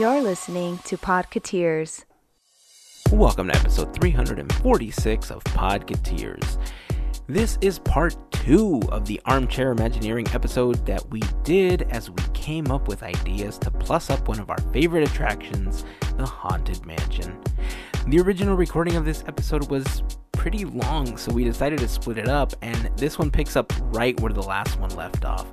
You're listening to Podketeers. Welcome to episode 346 of Podketeers. This is part 2 of the Armchair Imagineering episode that we did as we came up with ideas to plus up one of our favorite attractions, the Haunted Mansion. The original recording of this episode was pretty long, so we decided to split it up, and this one picks up right where the last one left off.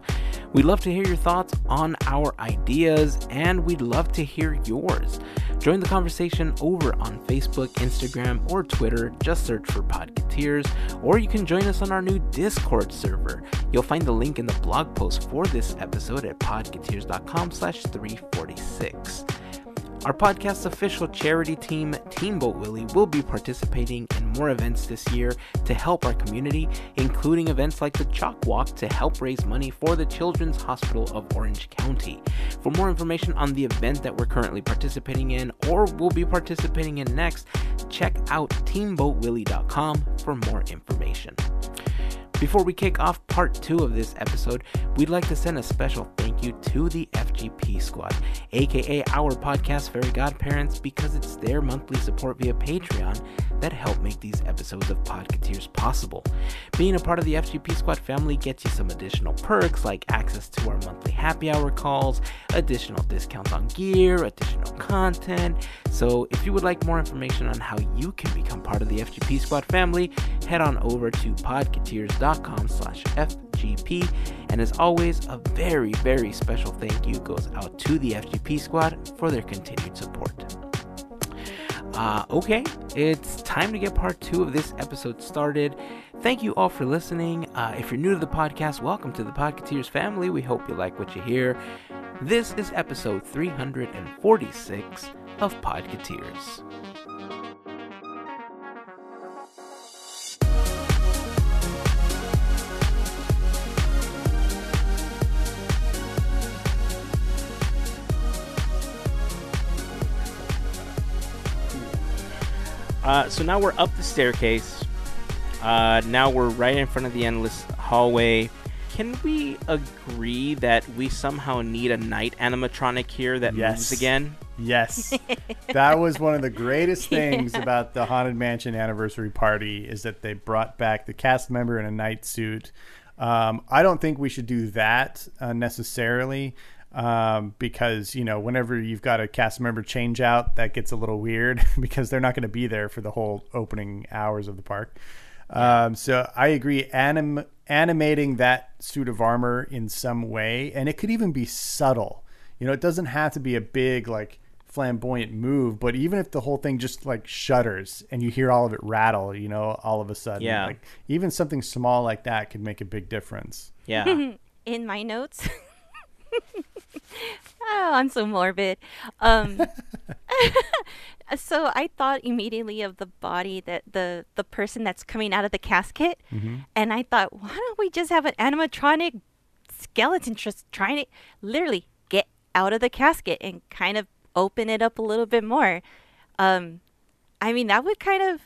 We'd love to hear your thoughts on our ideas, and we'd love to hear yours. Join the conversation over on Facebook, Instagram, or Twitter. Just search for Podketeers, or you can join us on our new Discord server. You'll find the link in the blog post for this episode at podketeers.com/346. Our podcast's official charity team, Team Boat Willie, will be participating in more events this year to help our community, including events like the Chalk Walk to help raise money for the Children's Hospital of Orange County. For more information on the event that we're currently participating in or will be participating in next, check out teamboatwillie.com for more information. Before we kick off part 2 of this episode, we'd like to send a special thank you to the FGP Squad, aka our podcast fairy godparents, because it's their monthly support via Patreon that helped make these episodes of Podketeers possible. Being a part of the FGP Squad family gets you some additional perks like access to our monthly happy hour calls, additional discounts on gear, additional content. So if you would like more information on how you can become part of the FGP Squad family, head on over to podketeers.com/FGP, and as always, a very, very special thank you goes out to the FGP Squad for their continued support. Okay, it's time to get part 2 of this episode started. Thank you all for listening. If you're new to the podcast, welcome to the Podketeers family. We hope you like what you hear. This is episode 346 of Podketeers. So now we're up the staircase. Now we're right in front of the endless hallway. Can we agree that we somehow need a night animatronic here that moves again? Yes. That was one of the greatest things about the Haunted Mansion anniversary party, is that they brought back the cast member in a night suit. I don't think we should do that necessarily. Because, you know, whenever you've got a cast member change out, that gets a little weird because they're not going to be there for the whole opening hours of the park. So I agree, animating that suit of armor in some way, and it could even be subtle. You know, it doesn't have to be a big, like, flamboyant move, but even if the whole thing just, like, shudders and you hear all of it rattle, you know, all of a sudden, like, even something small like that could make a big difference. Yeah. In my notes... Oh, I'm so morbid. So I thought immediately of the body, that the person that's coming out of the casket, and I thought, why don't we just have an animatronic skeleton just trying to literally get out of the casket and kind of open it up a little bit more? I mean, that would kind of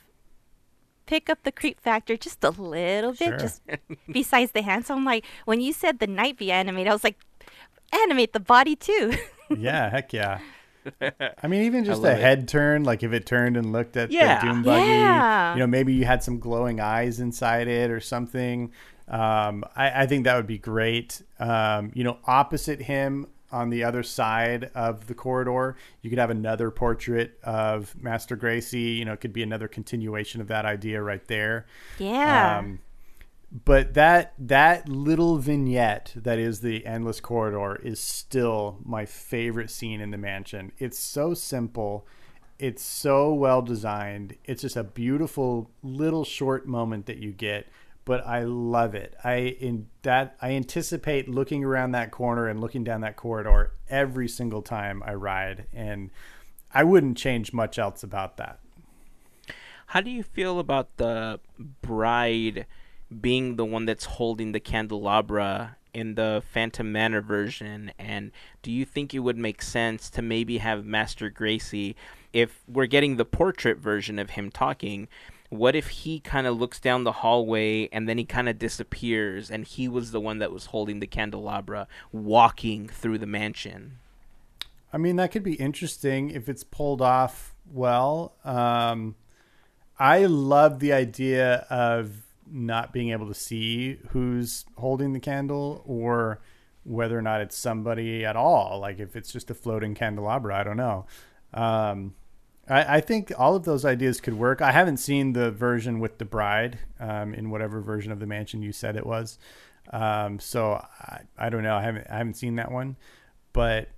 pick up the creep factor just a little bit, just besides the hand. So I'm like, when you said the night be animated, I was like, animate the body too. Yeah, heck yeah. I mean, even just a head turn, like if it turned and looked at the doom buggy, you know, maybe you had some glowing eyes inside it or something. I think that would be great. You know, opposite him on the other side of the corridor, you could have another portrait of Master Gracie. You know, it could be another continuation of that idea right there. Yeah. But that little vignette that is the endless corridor is still my favorite scene in the mansion. It's so simple. It's so well designed. It's just a beautiful little short moment that you get, but I love it. I anticipate looking around that corner and looking down that corridor every single time I ride, and I wouldn't change much else about that. How do you feel about the bride being the one that's holding the candelabra in the Phantom Manor version, and do you think it would make sense to maybe have Master Gracie, if we're getting the portrait version of him talking, what if he kind of looks down the hallway and then he kind of disappears, and he was the one that was holding the candelabra walking through the mansion? I mean, that could be interesting if it's pulled off well. I love the idea of not being able to see who's holding the candle or whether or not it's somebody at all. Like if it's just a floating candelabra, I don't know. I think all of those ideas could work. I haven't seen the version with the bride in whatever version of the mansion you said it was. So I don't know. I haven't seen that one, but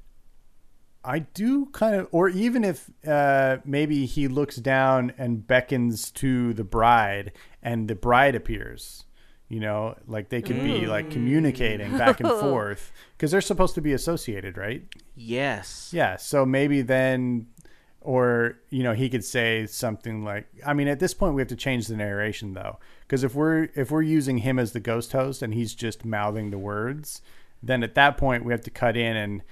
I do kind of, or even if maybe he looks down and beckons to the bride and the bride appears, you know, like they could be like communicating back and forth because they're supposed to be associated, right? Yes. Yeah. So maybe then, or, you know, he could say something like, I mean, at this point we have to change the narration though, because if we're using him as the ghost host and he's just mouthing the words, then at that point we have to cut in and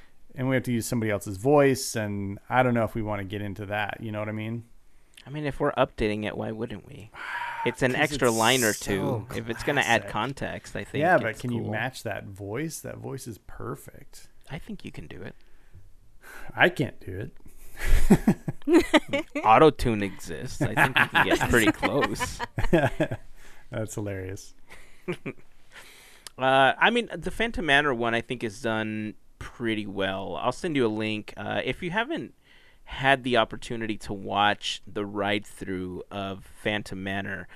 we have to use somebody else's voice. And I don't know if we want to get into that. You know what I mean? I mean, if we're updating it, why wouldn't we? It's an extra line or two. If it's going to add context, I think. Yeah, but can you match that voice? That voice is perfect. I think you can do it. I can't do it. Auto-tune exists. I think you can get pretty close. That's hilarious. I mean, the Phantom Manor one I think is done pretty well. I'll send you a link. If you haven't had the opportunity to watch the ride-through of Phantom Manor,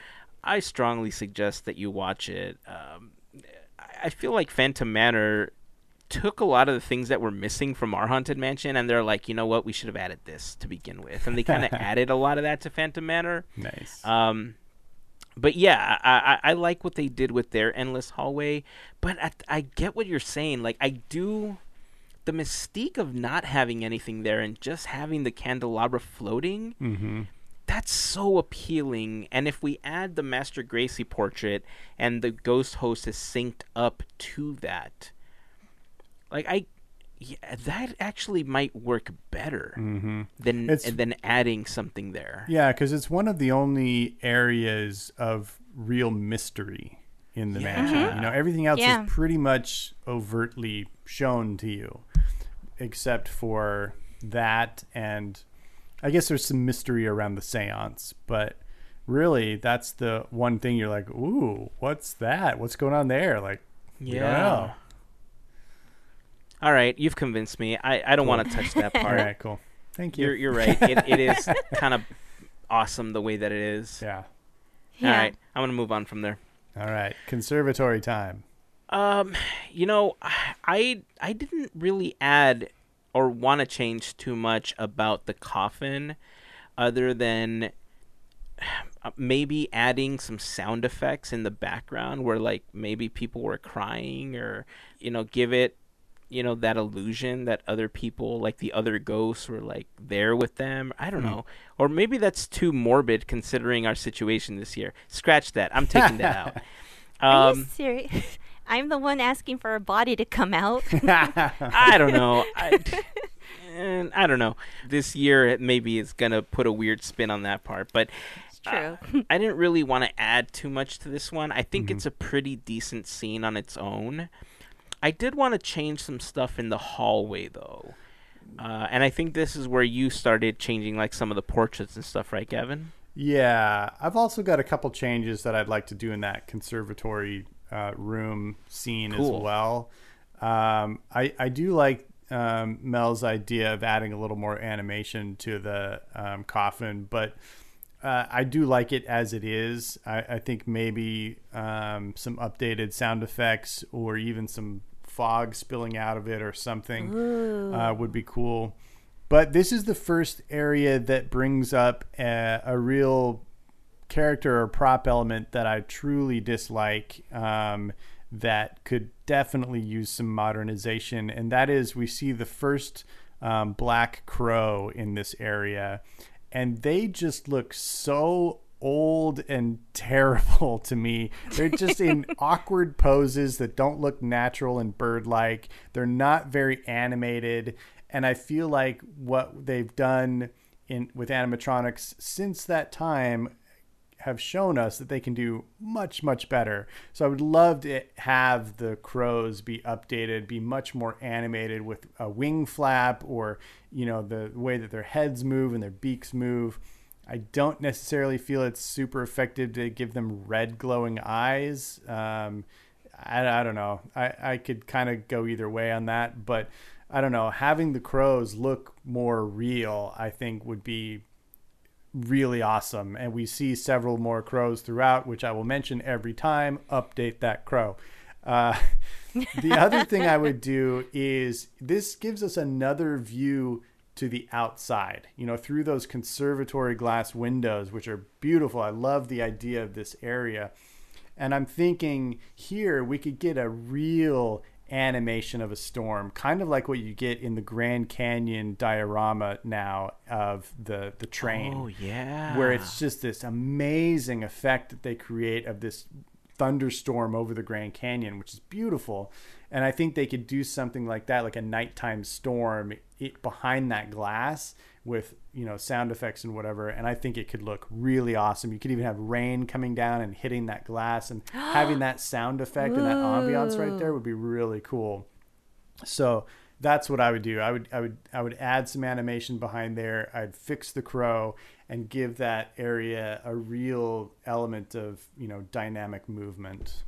I strongly suggest that you watch it. I feel like Phantom Manor took a lot of the things that were missing from our Haunted Mansion, and they're like, you know what, we should have added this to begin with. And they kind of added a lot of that to Phantom Manor. Nice. But yeah, I like what they did with their endless hallway, but I get what you're saying. Like, I do... The mystique of not having anything there and just having the candelabra floating, that's so appealing. And if we add the Master Gracie portrait and the ghost host is synced up to that, like that actually might work better than adding something there. Yeah, because it's one of the only areas of real mystery in the mansion. You know, everything else is pretty much overtly shown to you, except for that, and I guess there's some mystery around the seance, but really that's the one thing you're like, ooh, what's that? What's going on there? Like, you don't know. All right, you've convinced me. I don't want to touch that part. All right, cool. Thank you. You're right. It is kind of awesome the way that it is. Yeah. All right, I'm going to move on from there. All right, conservatory time. You know, I didn't really add or want to change too much about the coffin other than maybe adding some sound effects in the background where, like, maybe people were crying or, you know, give it, you know, that illusion that other people, like the other ghosts, were, like, there with them. I don't know. Or maybe that's too morbid considering our situation this year. Scratch that. I'm taking that out. Are you serious? I'm the one asking for a body to come out. I don't know. I don't know. This year, it maybe is going to put a weird spin on that part. But it's true. I didn't really want to add too much to this one. I think it's a pretty decent scene on its own. I did want to change some stuff in the hallway, though. And I think this is where you started changing, like, some of the portraits and stuff, right, Gavin? Yeah. I've also got a couple changes that I'd like to do in that conservatory room scene as well. I do like Mel's idea of adding a little more animation to the coffin, but I do like it as it is. I think maybe some updated sound effects or even some fog spilling out of it or something would be cool. But this is the first area that brings up a real character or prop element that I truly dislike that could definitely use some modernization. And that is, we see the first black crow in this area. And they just look so old and terrible to me. They're just in awkward poses that don't look natural and bird-like. They're not very animated. And I feel like what they've done with animatronics since that time have shown us that they can do much, much better. So I would love to have the crows be updated, be much more animated with a wing flap or, you know, the way that their heads move and their beaks move. I don't necessarily feel it's super effective to give them red glowing eyes. I don't know. I could kind of go either way on that, but I don't know. Having the crows look more real, I think, would be really awesome. And we see several more crows throughout, which I will mention every time. Update that crow. The other thing I would do is this gives us another view to the outside, you know, through those conservatory glass windows, which are beautiful. I love the idea of this area. And I'm thinking here we could get a real animation of a storm, kind of like what you get in the Grand Canyon diorama now of the train. Oh, yeah. Where it's just this amazing effect that they create of this thunderstorm over the Grand Canyon, which is beautiful. And I think they could do something like that, like a nighttime storm behind that glass with, you know, sound effects and whatever. And I think it could look really awesome. You could even have rain coming down and hitting that glass, and having that sound effect and that ambiance right there would be really cool. So that's what I would do. I would add some animation behind there. I'd fix the crow and give that area a real element of, you know, dynamic movement.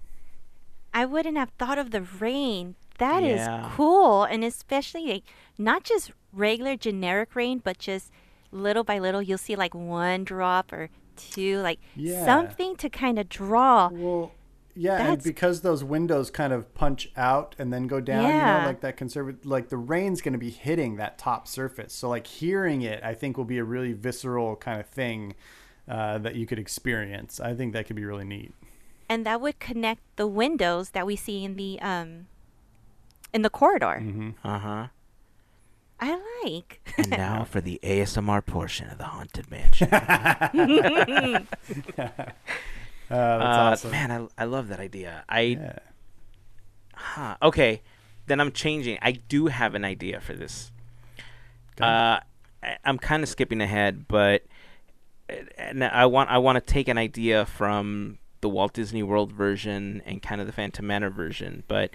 I wouldn't have thought of the rain. That is cool. And especially like, not just regular generic rain, but just little by little, you'll see like one drop or two, like something to kind of draw. Well, yeah, and because those windows kind of punch out and then go down, you know, like that like the rain's going to be hitting that top surface. So like hearing it, I think will be a really visceral kind of thing that you could experience. I think that could be really neat. And that would connect the windows that we see in the corridor. Mm-hmm. Uh-huh. I like. And now for the ASMR portion of the Haunted Mansion. That's awesome. Man, I love that idea. Okay, then I'm changing. I do have an idea for this. I'm kind of skipping ahead, but and I want to take an idea from the Walt Disney World version and kind of the Phantom Manor version, but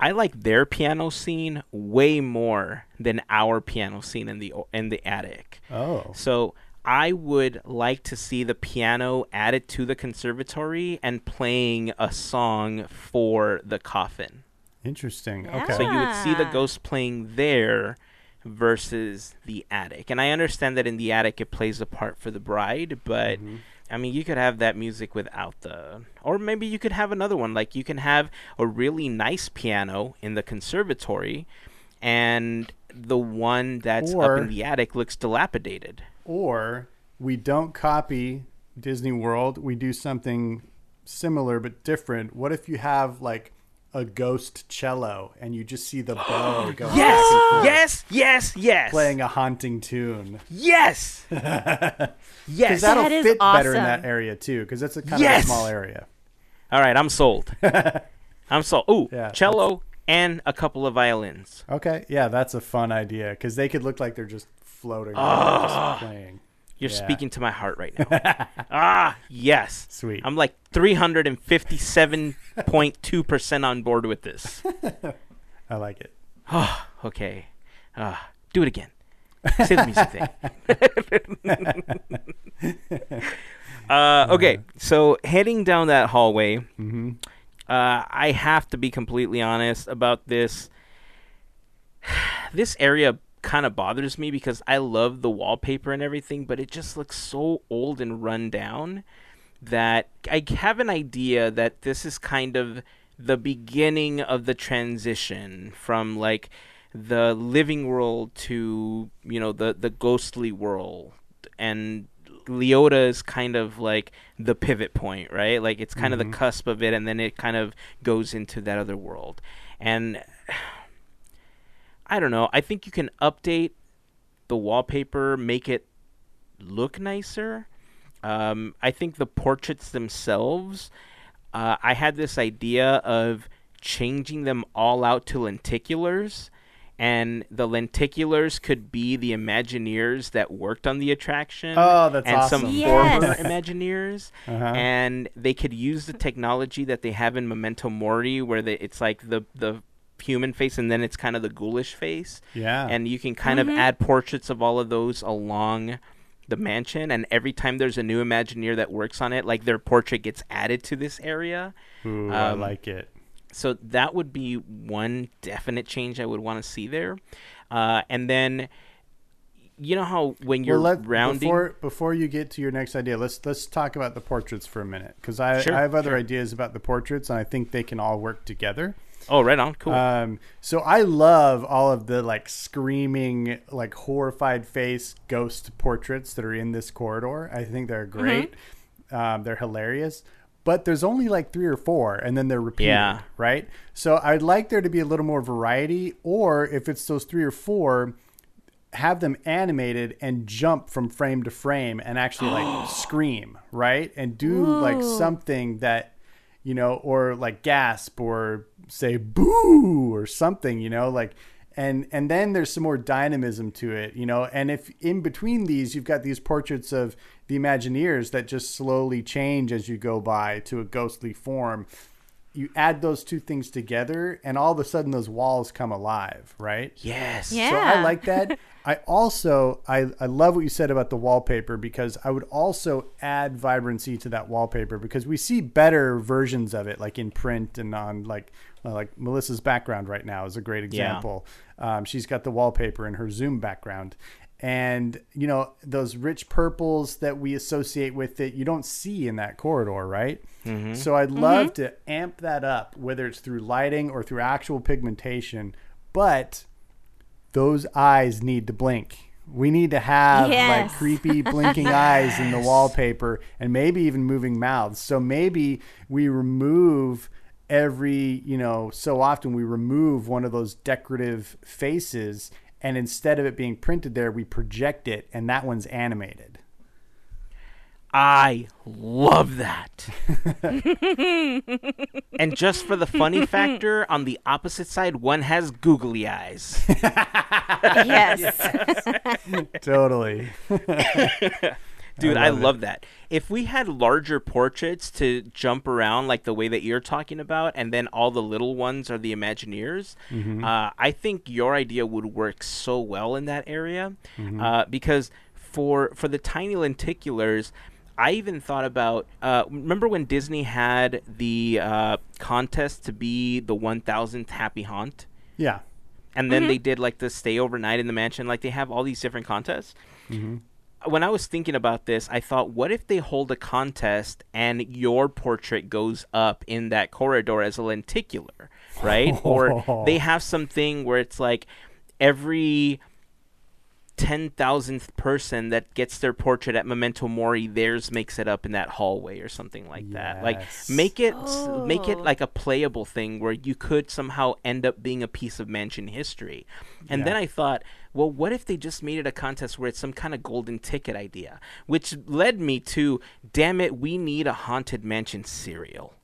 I like their piano scene way more than our piano scene in the attic. Oh. So I would like to see the piano added to the conservatory and playing a song for the coffin. Interesting. Yeah. Okay. So you would see the ghost playing there versus the attic. And I understand that in the attic it plays a part for the bride, but I mean, you could have that music without or maybe you could have another one. Like you can have a really nice piano in the conservatory and the one that's up in the attic looks dilapidated. Or we don't copy Disney World. We do something similar but different. What if you have like a ghost cello and you just see the bow going yes playing a haunting tune because that'll fit better in that area too, because that's a kind of a small area. All right, I'm sold. Ooh, yeah, cello and a couple of violins. Okay, yeah, that's a fun idea because they could look like they're just floating just playing. You're speaking to my heart right now. Yes. Sweet. I'm like 357.2% on board with this. I like it. Oh, okay. Do it again. Say the music thing. Okay, so heading down that hallway, I have to be completely honest about this. This area kind of bothers me because I love the wallpaper and everything, but it just looks so old and run down that I have an idea that this is kind of the beginning of the transition from like the living world to, you know, the ghostly world, and Leota is kind of like the pivot point, right? Like it's kind of the cusp of it, and then it kind of goes into that other world. And I don't know. I think you can update the wallpaper, make it look nicer. I think the portraits themselves, I had this idea of changing them all out to lenticulars and the lenticulars could be the Imagineers that worked on the attraction. Oh, that's awesome. And some former Imagineers. And they could use the technology that they have in Memento Mori, where it's like the human face and then it's kind of the ghoulish face. Yeah. And you can kind of add portraits of all of those along the mansion, and every time there's a new Imagineer that works on it, like their portrait gets added to this area. Ooh, I like it. So that would be one definite change I would want to see there. And then, you know how when you're rounding before you get to your next idea, let's talk about the portraits for a minute, because I have other ideas about the portraits, and I think they can all work together. Oh, right on. Cool. So I love all of the like screaming, like horrified face ghost portraits that are in this corridor. I think they're great. They're hilarious. But there's only like 3 or 4, and then they're repeated, right? So I'd like there to be a little more variety, or if it's those 3 or 4, have them animated and jump from frame to frame and actually like scream, right? And do like something that, you know, or like gasp or say boo or something, you know, like, and then there's some more dynamism to it, you know. And if in between these, you've got these portraits of the Imagineers that just slowly change as you go by to a ghostly form, you add those two things together and all of a sudden those walls come alive, right? Yes. Yeah. So I like that. I love what you said about the wallpaper, because I would also add vibrancy to that wallpaper, because we see better versions of it, like in print and on like Melissa's background right now is a great example. Yeah. She's got the wallpaper in her Zoom background, and you know, those rich purples that we associate with it, you don't see in that corridor, right? Mm-hmm. So I'd love to amp that up, whether it's through lighting or through actual pigmentation, but those eyes need to blink. We need to have like creepy blinking eyes in the wallpaper, and maybe even moving mouths. So maybe we remove so often we remove one of those decorative faces, and instead of it being printed there, we project it, and that one's animated. I love that. And just for the funny factor, on the opposite side, one has googly eyes. Yes. Totally. Dude, I love that. If we had larger portraits to jump around like the way that you're talking about, and then all the little ones are the Imagineers, I think your idea would work so well in that area, because for the tiny lenticulars, I even thought about, remember when Disney had the contest to be the 1,000th Happy Haunt? Yeah. And then they did like the stay overnight in the mansion. Like they have all these different contests. When I was thinking about this, I thought, what if they hold a contest and your portrait goes up in that corridor as a lenticular, right? Or they have something where it's like every 10,000th person that gets their portrait at Memento Mori, theirs makes it up in that hallway or something like that. Like make it like a playable thing where you could somehow end up being a piece of mansion history. And then I thought, well, what if they just made it a contest where it's some kind of golden ticket idea, which led me to, damn it, we need a Haunted Mansion cereal.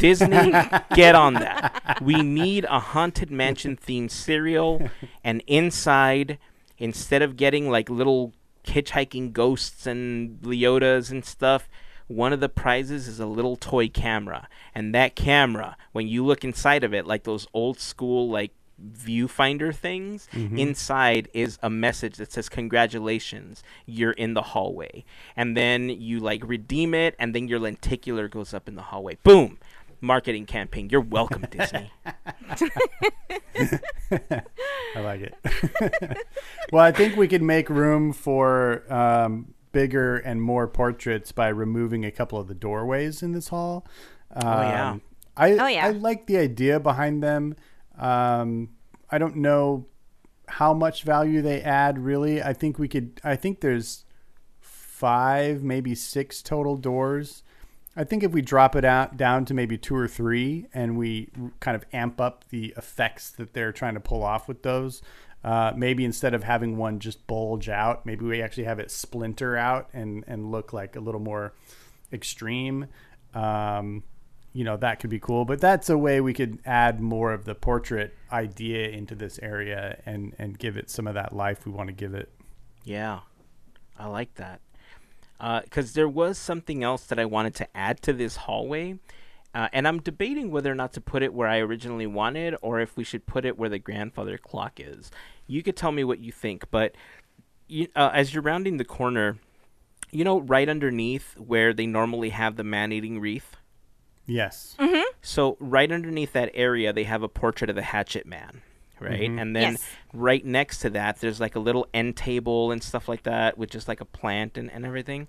Disney, get on that. We need a Haunted Mansion themed cereal, and inside, instead of getting like little hitchhiking ghosts and Leotas and stuff, one of the prizes is a little toy camera. And that camera, when you look inside of it, like those old school like viewfinder things, inside is a message that says, congratulations, you're in the hallway. And then you like redeem it, and then your lenticular goes up in the hallway. Boom. Marketing campaign. You're welcome, Disney. I like it. Well, I think we could make room for bigger and more portraits by removing a couple of the doorways in this hall. I like the idea behind them. I don't know how much value they add, really. I think there's 5, maybe 6 total doors. I think if we drop it out down to maybe 2 or 3, and we kind of amp up the effects that they're trying to pull off with those, maybe instead of having one just bulge out, maybe we actually have it splinter out and look like a little more extreme. you know, that could be cool. But that's a way we could add more of the portrait idea into this area and give it some of that life we want to give it. Yeah, I like that. Because there was something else that I wanted to add to this hallway. And I'm debating whether or not to put it where I originally wanted, or if we should put it where the grandfather clock is. You could tell me what you think, but you, as you're rounding the corner, you know, right underneath where they normally have the man-eating wreath? Yes. Mm-hmm. So right underneath that area, they have a portrait of the Hatchet Man, right? Mm-hmm. And then right next to that, there's like a little end table and stuff like that with just like a plant and everything.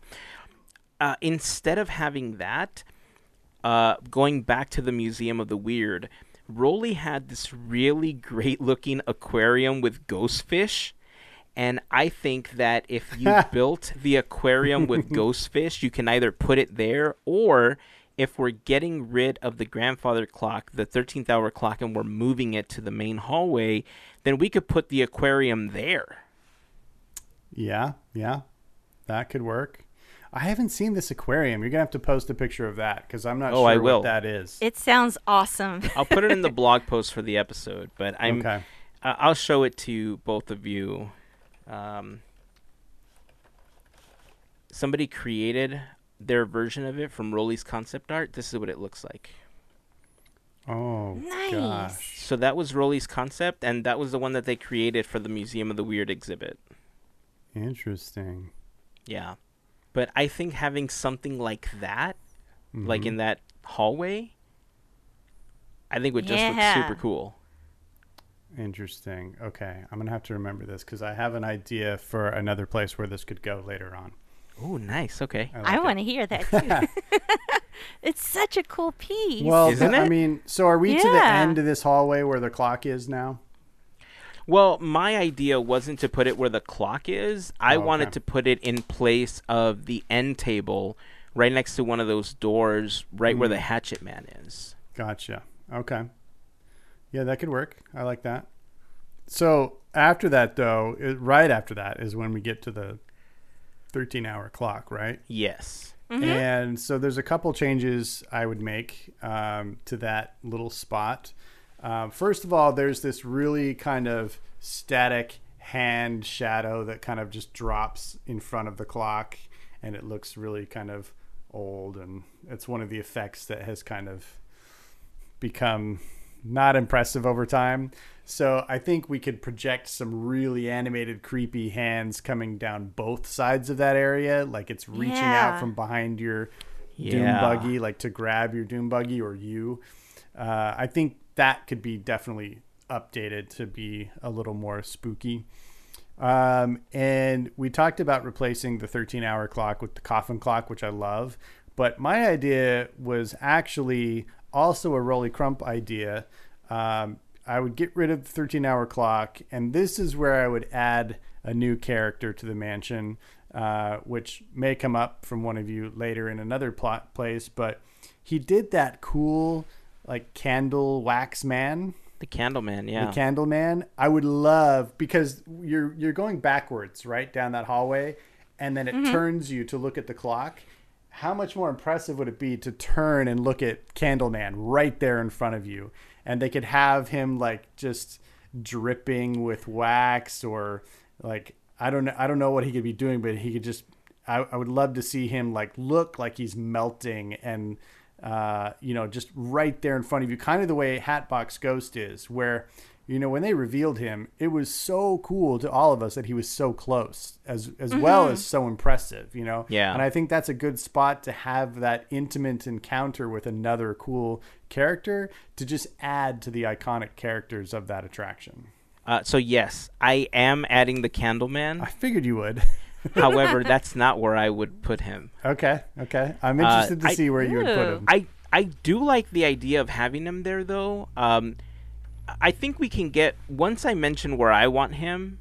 Instead of having that... going back to the Museum of the Weird, Rolly had this really great-looking aquarium with ghost fish, and I think that if you built the aquarium with ghost fish, you can either put it there, or if we're getting rid of the grandfather clock, the 13th hour clock, and we're moving it to the main hallway, then we could put the aquarium there. Yeah, that could work. I haven't seen this aquarium. You're going to have to post a picture of that because I'm not sure what that is. It sounds awesome. I'll put it in the blog post for the episode, but I'll show it to both of you. Somebody created their version of it from Rolly's concept art. This is what it looks like. Oh, nice. Gosh. So that was Rolly's concept, and that was the one that they created for the Museum of the Weird exhibit. Interesting. Yeah. But I think having something like that, mm-hmm. like in that hallway, I think would just look super cool. Interesting. Okay. I'm going to have to remember this because I have an idea for another place where this could go later on. Oh, nice. Okay. I want to hear that too. It's such a cool piece. Well, Isn't it? I mean, so are we to the end of this hallway where the clock is now? Well, my idea wasn't to put it where the clock is. I wanted to put it in place of the end table right next to one of those doors where the Hatchet Man is. Gotcha. Okay. Yeah, that could work. I like that. So after that, though, right after that is when we get to the 13-hour clock, right? Yes. Mm-hmm. And so there's a couple changes I would make to that little spot. First of all, there's this really kind of static hand shadow that kind of just drops in front of the clock, and it looks really kind of old, and it's one of the effects that has kind of become not impressive over time. So I think we could project some really animated, creepy hands coming down both sides of that area, like it's reaching out from behind your doom buggy, like to grab your doom buggy or you. I think that could be definitely updated to be a little more spooky. And we talked about replacing the 13-hour clock with the coffin clock, which I love. But my idea was actually also a Rolly Crump idea. I would get rid of the 13-hour clock, and this is where I would add a new character to the mansion, which may come up from one of you later in another plot place. But he did that cool... like candle wax man. The Candleman, yeah. The Candleman. I would love, because you're going backwards, right, down that hallway, and then it turns you to look at the clock. How much more impressive would it be to turn and look at Candleman right there in front of you? And they could have him like just dripping with wax, or like I don't know what he could be doing, but he could just I would love to see him like look like he's melting and just right there in front of you, kind of the way Hatbox Ghost is, where, you know, when they revealed him, it was so cool to all of us that he was so close as well as so impressive, you know? Yeah. And I think that's a good spot to have that intimate encounter with another cool character to just add to the iconic characters of that attraction. So yes, I am adding the Candleman. I figured you would. However, that's not where I would put him. Okay. I'm interested to see where you would put him. I do like the idea of having him there, though. I think we can get... Once I mention where I want him,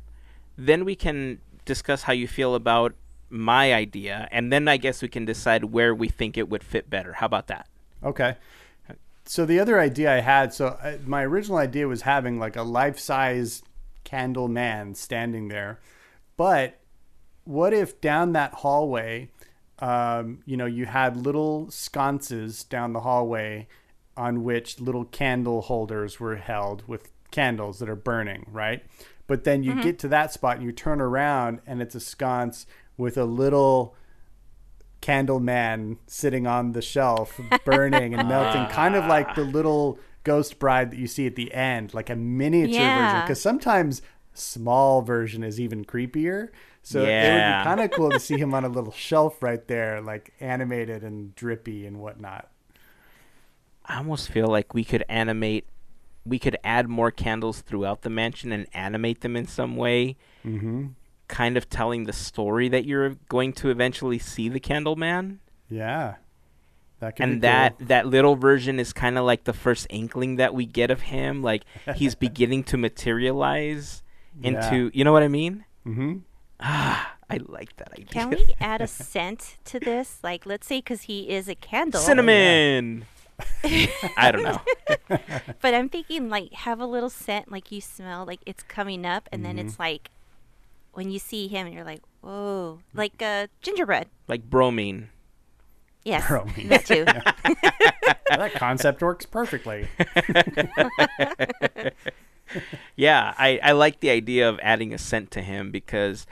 then we can discuss how you feel about my idea, and then I guess we can decide where we think it would fit better. How about that? Okay. So the other idea I had... So my original idea was having like a life-size Candleman standing there, but... What if down that hallway you know, you had little sconces down the hallway on which little candle holders were held with candles that are burning, right? But then you get to that spot and you turn around and it's a sconce with a little Candleman sitting on the shelf burning and melting, kind of like the little ghost bride that you see at the end, like a miniature version, because sometimes small version is even creepier. So it would be kind of cool to see him on a little shelf right there, like animated and drippy and whatnot. I almost feel like we could animate, we could add more candles throughout the mansion and animate them in some way, kind of telling the story that you're going to eventually see the Candleman. Yeah. That could be cool. That little version is kind of like the first inkling that we get of him. Like, he's beginning to materialize into, you know what I mean? Ah, I like that idea. Can we add a scent to this? Like, let's say, because he is a candle. Cinnamon! I don't know. But I'm thinking, like, have a little scent, like you smell, like it's coming up, and then it's like, when you see him, you're like, whoa, like gingerbread. Like bromine. Yes, bromine. That too. Well, that concept works perfectly. Yeah, I like the idea of adding a scent to him because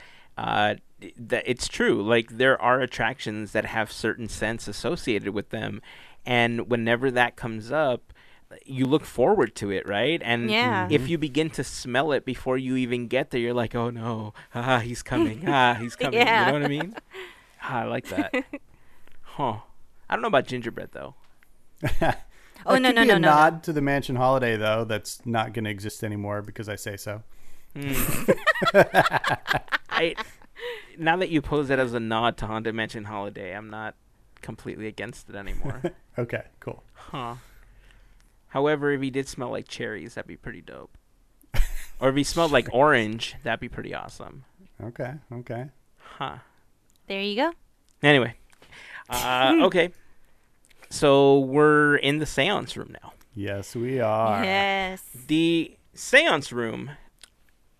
it's true. Like, there are attractions that have certain scents associated with them. And whenever that comes up, you look forward to it, right? And if you begin to smell it before you even get there, you're like, oh, no, ah, he's coming, ah, he's coming. You know what I mean? Ah, I like that. Huh. I don't know about gingerbread, though. Could be a nod to the mansion holiday, though, that's not going to exist anymore because I say so. Now that you pose it as a nod to Haunted Mansion Holiday, I'm not completely against it anymore. Okay, cool. Huh. However, if he did smell like cherries, that'd be pretty dope. Or if he smelled like orange, that'd be pretty awesome. Okay, okay. Huh. There you go. Anyway. Okay. So we're in the seance room now. Yes, we are. Yes. The seance room.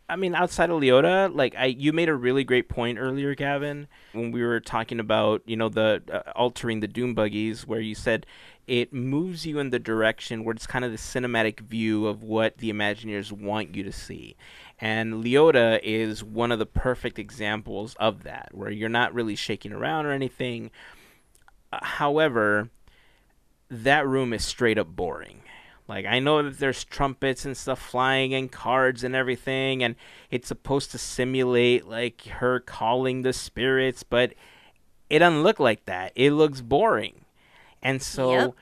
I mean, outside of Leota, like you made a really great point earlier, Gavin, when we were talking about, you know, the altering the doom buggies, where you said it moves you in the direction where it's kind of the cinematic view of what the Imagineers want you to see. And Leota is one of the perfect examples of that, where you're not really shaking around or anything. However, that room is straight up boring. Like, I know that there's trumpets and stuff flying and cards and everything, and it's supposed to simulate, like, her calling the spirits, but it doesn't look like that. It looks boring. And so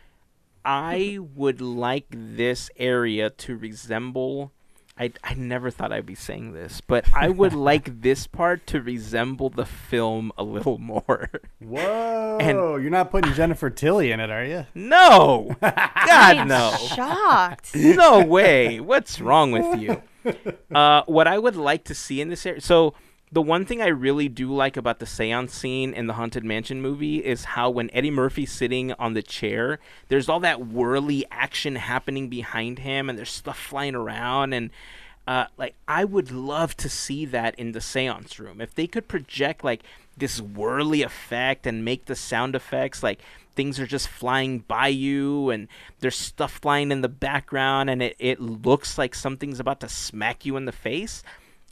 I would like this area to resemble... I never thought I'd be saying this, but I would like this part to resemble the film a little more. Whoa. And you're not putting Jennifer Tilly in it, are you? No. God, no. I'm shocked. No way. What's wrong with you? What I would like to see in this area. So the one thing I really do like about the seance scene in the Haunted Mansion movie is how when Eddie Murphy's sitting on the chair, there's all that whirly action happening behind him, and there's stuff flying around. And like, I would love to see that in the seance room. If they could project like this whirly effect and make the sound effects like things are just flying by you and there's stuff flying in the background and it looks like something's about to smack you in the face.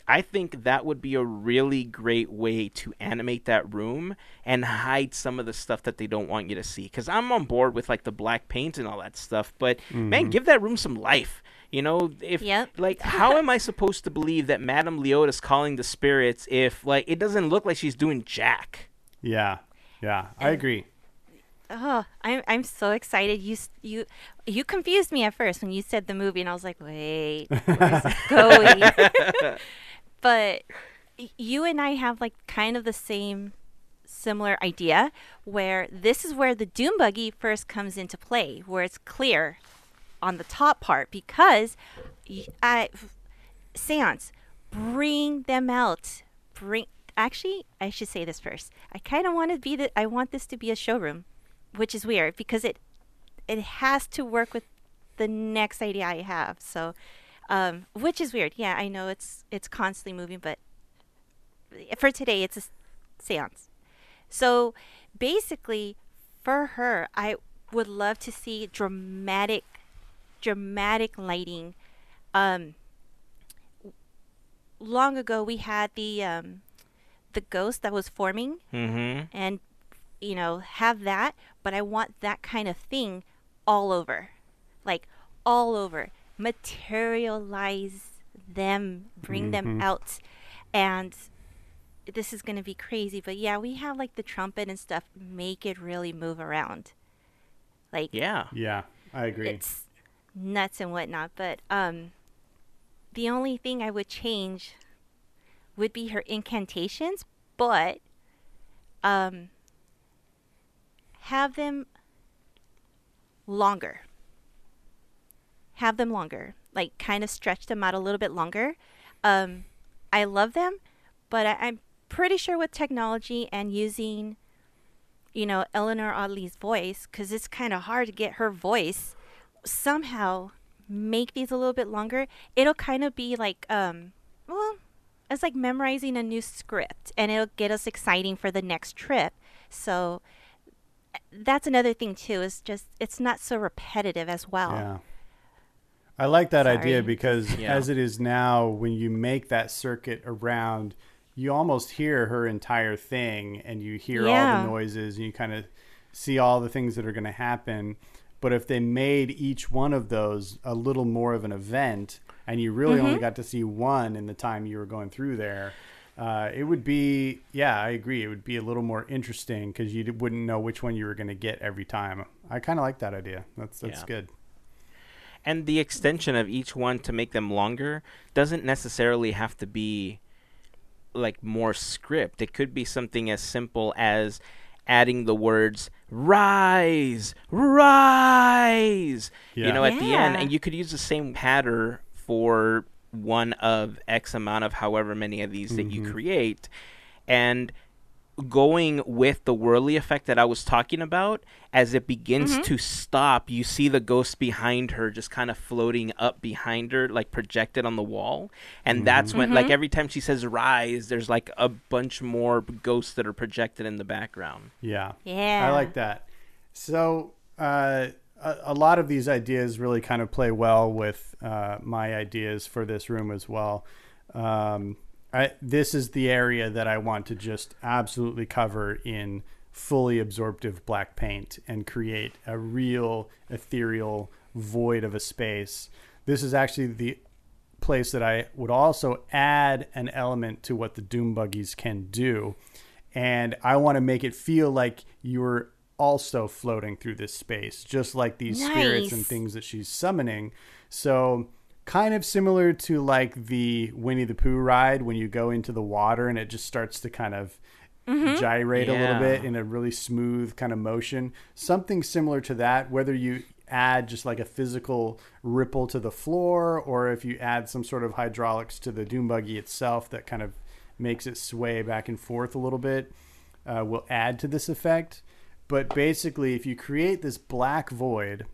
I think that would be a really great way to animate that room and hide some of the stuff that they don't want you to see. Because I'm on board with, like, the black paint and all that stuff. But, man, give that room some life. You know, if like, how am I supposed to believe that Madame Leota's calling the spirits if, like, it doesn't look like she's doing jack? Yeah. Yeah. I agree. Oh, I'm so excited. You confused me at first when you said the movie, and I was like, wait, where's it going? But you and I have, like, kind of the same similar idea where this is where the doom buggy first comes into play, where it's clear on the top part because seance, bring them out. Actually, I should say this first. I kind of want to be I want this to be a showroom, which is weird because it has to work with the next idea I have. So. Which is weird. Yeah, I know it's constantly moving, but for today, it's a seance. So basically for her, I would love to see dramatic lighting. Long ago, we had the ghost that was forming, and have that, but I want that kind of thing all over, materialize them, bring them out. And this is going to be crazy, but yeah, we have the trumpet and stuff, make it really move around. Yeah, I agree. It's nuts and whatnot, but the only thing I would change would be her incantations, but have them longer. Kind of stretch them out a little bit longer. I love them, but I'm pretty sure with technology and using, Eleanor Audley's voice, because it's kind of hard to get her voice, somehow make these a little bit longer. It'll kind of be it's like memorizing a new script, and it'll get us exciting for the next trip. So that's another thing too, is just it's not so repetitive as well. Yeah. I like that idea because as it is now, when you make that circuit around, you almost hear her entire thing, and you hear all the noises, and you kind of see all the things that are going to happen. But if they made each one of those a little more of an event, and you really only got to see one in the time you were going through there, it would be, I agree, it would be a little more interesting because you wouldn't know which one you were going to get every time. I kind of like that idea. That's good. And the extension of each one to make them longer doesn't necessarily have to be more script. It could be something as simple as adding the words rise, at the end. And you could use the same pattern for one of X amount of however many of these that you create. And going with the Whirly effect that I was talking about, as it begins to stop, you see the ghost behind her just kind of floating up behind her, projected on the wall. And that's when, every time she says rise, there's a bunch more ghosts that are projected in the background. Yeah. Yeah. I like that. So a lot of these ideas really kind of play well with my ideas for this room as well. This is the area that I want to just absolutely cover in fully absorptive black paint and create a real ethereal void of a space. This is actually the place that I would also add an element to what the Doom Buggies can do. And I want to make it feel like you're also floating through this space, just like these spirits and things that she's summoning. So kind of similar to the Winnie the Pooh ride when you go into the water and it just starts to kind of gyrate a little bit in a really smooth kind of motion. Something similar to that, whether you add just a physical ripple to the floor or if you add some sort of hydraulics to the Doom Buggy itself that kind of makes it sway back and forth a little bit, will add to this effect. But basically, if you create this black void.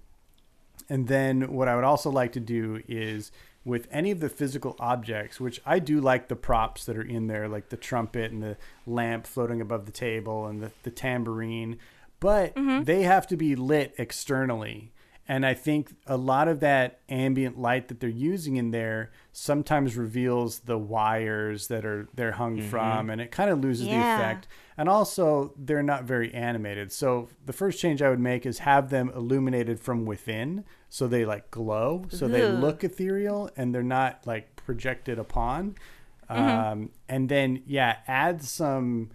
And then what I would also like to do is with any of the physical objects, which I do like the props that are in there, like the trumpet and the lamp floating above the table and the tambourine, but they have to be lit externally. And I think a lot of that ambient light that they're using in there sometimes reveals the wires that they're hung from, and it kind of loses the effect. And also, they're not very animated. So the first change I would make is have them illuminated from within, so they glow, so they look ethereal, and they're not projected upon. And then, add some.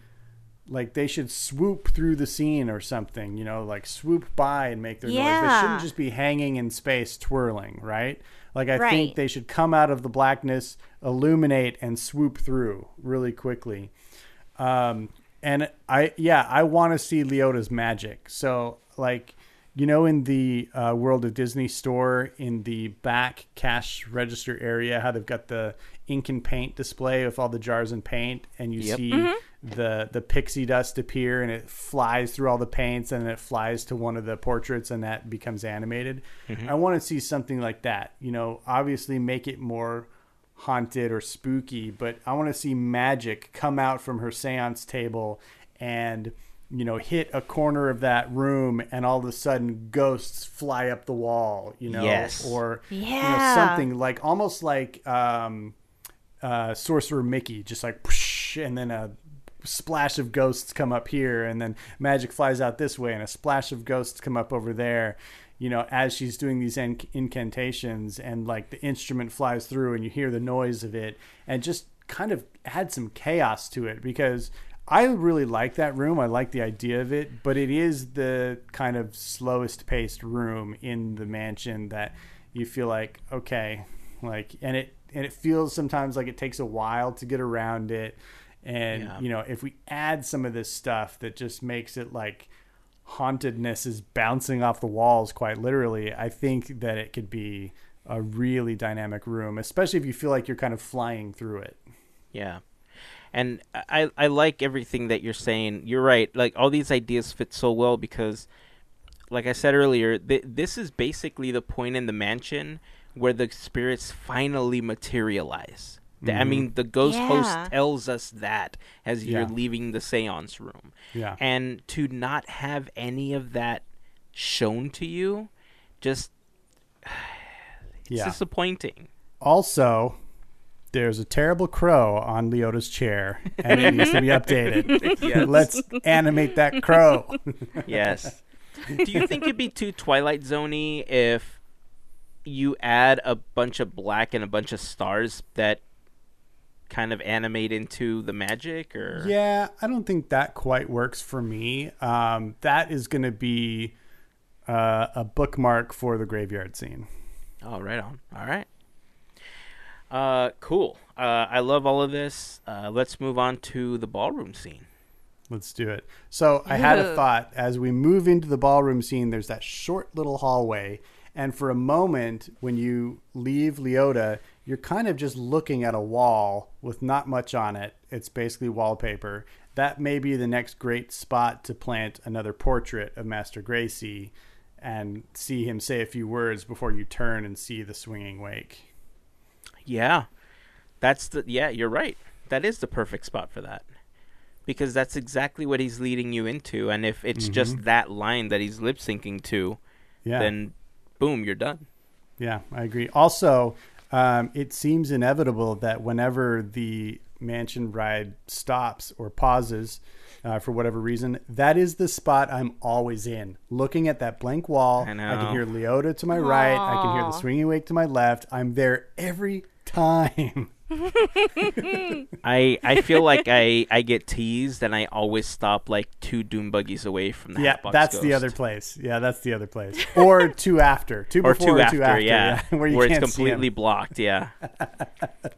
They should swoop through the scene or something, swoop by and make their noise. They shouldn't just be hanging in space twirling, right? I think they should come out of the blackness, illuminate, and swoop through really quickly. I want to see Leota's magic. So, in the World of Disney store, in the back cash register area, how they've got the ink and paint display with all the jars and paint, and you see... the pixie dust appear and it flies through all the paints and it flies to one of the portraits and that becomes animated. I want to see something like that, obviously make it more haunted or spooky, but I want to see magic come out from her seance table and you know, hit a corner of that room and all of a sudden ghosts fly up the wall, you know, yes. or you know, something like almost like Sorcerer Mickey, just like whoosh, and then a splash of ghosts come up here, and then magic flies out this way and a splash of ghosts come up over there, you know, as she's doing these incantations, and like the instrument flies through and you hear the noise of it, and just kind of add some chaos to it, because I really like that room. I like the idea of it, but it is the kind of slowest paced room in the mansion that you feel like, okay, like, and it feels sometimes like it takes a while to get around it. And, you know, if we add some of this stuff that just makes it like hauntedness is bouncing off the walls quite literally, I think that it could be a really dynamic room, especially if you feel like you're kind of flying through it. Yeah. And I like everything that you're saying. You're right. Like, all these ideas fit so well because, like I said earlier, this is basically the point in the mansion where the spirits finally materialize. Mm-hmm. I mean, the ghost host tells us that as you're leaving the seance room. Yeah. And to not have any of that shown to you, just it's disappointing. Also, there's a terrible crow on Leota's chair, and it needs to be updated. Yes. Let's animate that crow. Yes. Do you think it'd be too Twilight Zone-y if you add a bunch of black and a bunch of stars that kind of animate into the magic? Or yeah, I don't think that quite works for me. That is going to be a bookmark for the graveyard scene. Oh, right on. All right. Cool. I love all of this. Let's move on to the ballroom scene. Let's do it. So I had a thought as we move into the ballroom scene. There's that short little hallway, and for a moment when you leave Leota, you're kind of just looking at a wall with not much on it. It's basically wallpaper. That may be the next great spot to plant another portrait of Master Gracie and see him say a few words before you turn and see the swinging wake. Yeah, you're right. That is the perfect spot for that, because that's exactly what he's leading you into. And if it's just that line that he's lip syncing to, then boom, you're done. Yeah, I agree. Also, it seems inevitable that whenever the mansion ride stops or pauses for whatever reason, that is the spot I'm always in, looking at that blank wall. I know. I can hear Leota to my right. I can hear the swinging wake to my left. I'm there every time. I feel like I get teased, and I always stop like 2 doom buggies away from the Hatbox Ghost. The other place. Yeah, that's the other place. Or 2 after. 2 or before 2 or after, 2 after. Yeah. Where it's completely blocked, yeah.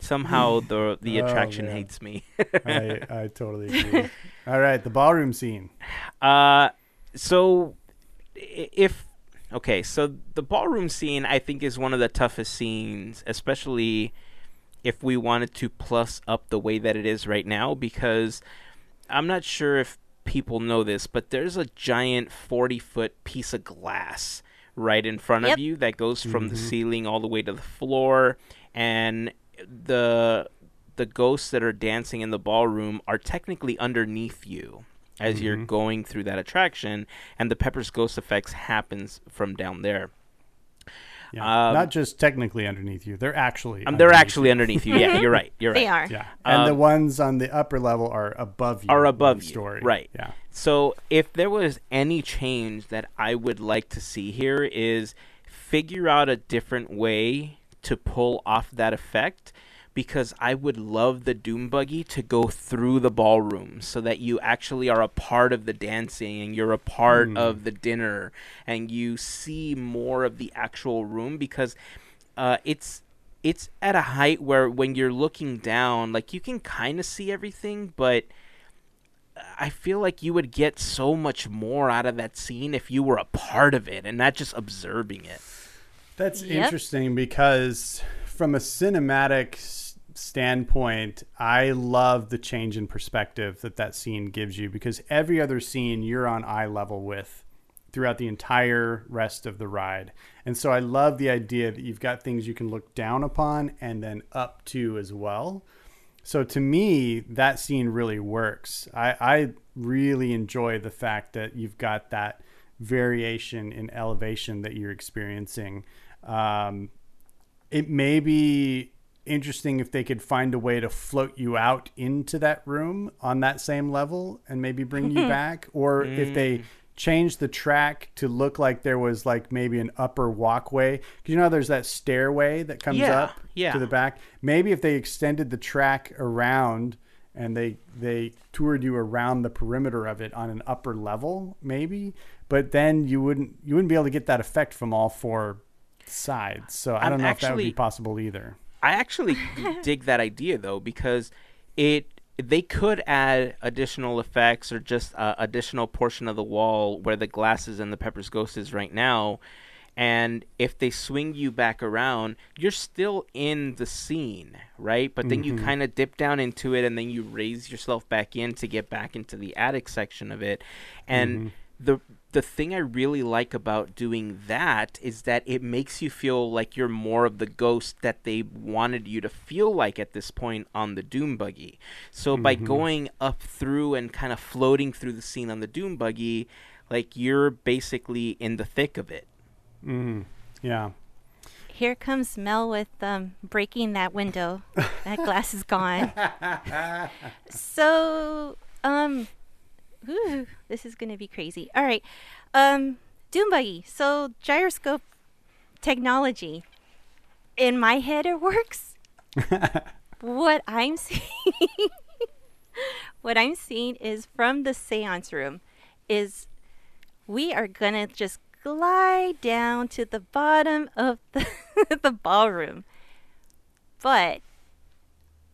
Somehow the attraction hates me. I totally agree. All right, the ballroom scene. So the ballroom scene I think is one of the toughest scenes, especially if we wanted to plus up the way that it is right now, because I'm not sure if people know this, but there's a giant 40-foot piece of glass right in front of you that goes from the ceiling all the way to the floor, and the ghosts that are dancing in the ballroom are technically underneath you as you're going through that attraction, and the Pepper's Ghost effects happens from down there. Yeah. Not just technically underneath you; they're actually underneath you. Yeah, you're right. They are. Yeah, and the ones on the upper level are above you. Right? Yeah. So, if there was any change that I would like to see here, is figure out a different way to pull off that effect, because I would love the doom buggy to go through the ballroom so that you actually are a part of the dancing and you're a part of the dinner and you see more of the actual room, because it's at a height where when you're looking down, like, you can kind of see everything, but I feel like you would get so much more out of that scene if you were a part of it and not just observing it. That's interesting, because from a cinematic standpoint, I love the change in perspective that scene gives you, because every other scene you're on eye level with throughout the entire rest of the ride. And so I love the idea that you've got things you can look down upon and then up to as well. So to me, that scene really works. I really enjoy the fact that you've got that variation in elevation that you're experiencing. It may be interesting if they could find a way to float you out into that room on that same level and maybe bring you back, or if they change the track to look like there was like maybe an upper walkway, because you know there's that stairway that comes up to the back. Maybe if they extended the track around and they toured you around the perimeter of it on an upper level, maybe, but then you wouldn't be able to get that effect from all four sides. So I don't know if that would be possible either. I actually dig that idea though, because they could add additional effects or just additional portion of the wall where the glasses and the Pepper's Ghost is right now. And if they swing you back around, you're still in the scene, right? But then you kind of dip down into it and then you raise yourself back in to get back into the attic section of it. And the thing I really like about doing that is that it makes you feel like you're more of the ghost that they wanted you to feel like at this point on the Doom Buggy. So by going up through and kind of floating through the scene on the Doom Buggy, like you're basically in the thick of it. Yeah. Here comes Mel with breaking that window. That glass is gone. So, ooh, this is going to be crazy. All right. Doom Buggy. So gyroscope technology. In my head, it works. What I'm seeing is from the seance room is we are going to just glide down to the bottom of the, the ballroom. But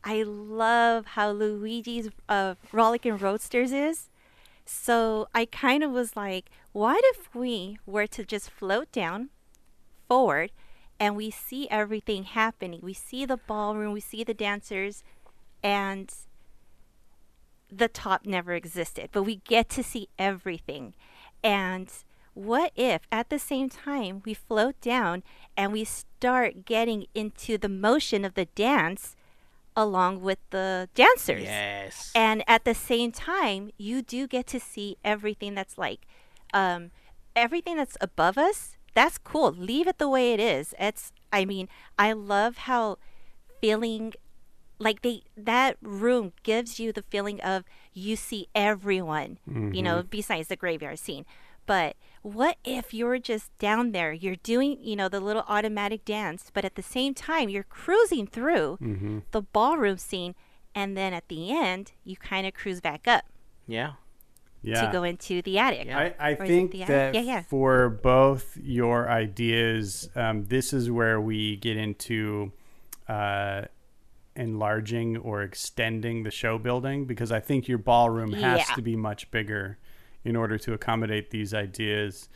I love how Luigi's Rollickin' Roadsters is. So I kind of was like, what if we were to just float down forward and we see everything happening? We see the ballroom, we see the dancers, and the top never existed, but we get to see everything. And what if at the same time we float down and we start getting into the motion of the dance along with the dancers? Yes. And at the same time, you do get to see everything that's like, everything that's above us. That's cool. Leave it the way it is. I love how feeling like that room gives you the feeling of you see everyone, you know, besides the graveyard scene. But what if you're just down there, you're doing, you know, the little automatic dance, but at the same time, you're cruising through the ballroom scene. And then at the end, you kind of cruise back up. Yeah. Yeah. To go into the attic. Yeah. I think that for both your ideas, this is where we get into enlarging or extending the show building, because I think your ballroom has to be much bigger in order to accommodate these ideas.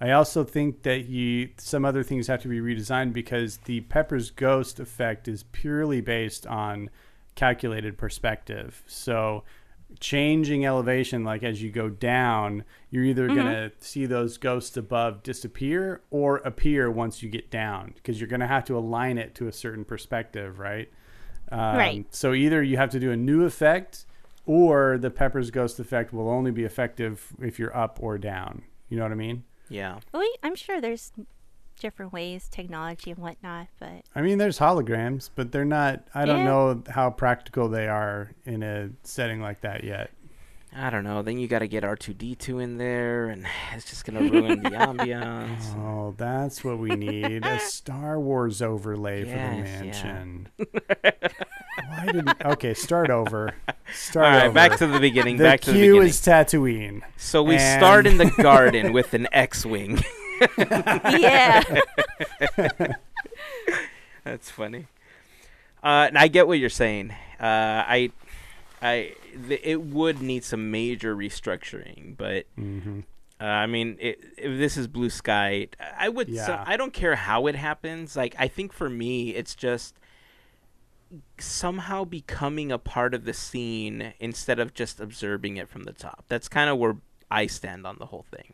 I also think that some other things have to be redesigned, because the Pepper's Ghost effect is purely based on calculated perspective. So changing elevation, like as you go down, you're either going to see those ghosts above disappear or appear once you get down, because you're going to have to align it to a certain perspective, right? Right. So either you have to do a new effect, or the Pepper's Ghost effect will only be effective if you're up or down. You know what I mean? Yeah. Well, I'm sure there's different ways, technology and whatnot, but I mean, there's holograms, but they're not. I don't know how practical they are in a setting like that yet. I don't know. Then you got to get R2-D2 in there, and it's just going to ruin the ambiance. Oh, that's what we need. A Star Wars overlay for the mansion. Yeah. Why didn't... Okay, start over. All right, back to the beginning. The cue is Tatooine. So we start in the garden with an X-Wing. Yeah. That's funny. And I get what you're saying. It would need some major restructuring, but I mean, if this is blue sky, I would. Yeah. So, I don't care how it happens. Like, I think for me, it's just somehow becoming a part of the scene instead of just observing it from the top. That's kind of where I stand on the whole thing.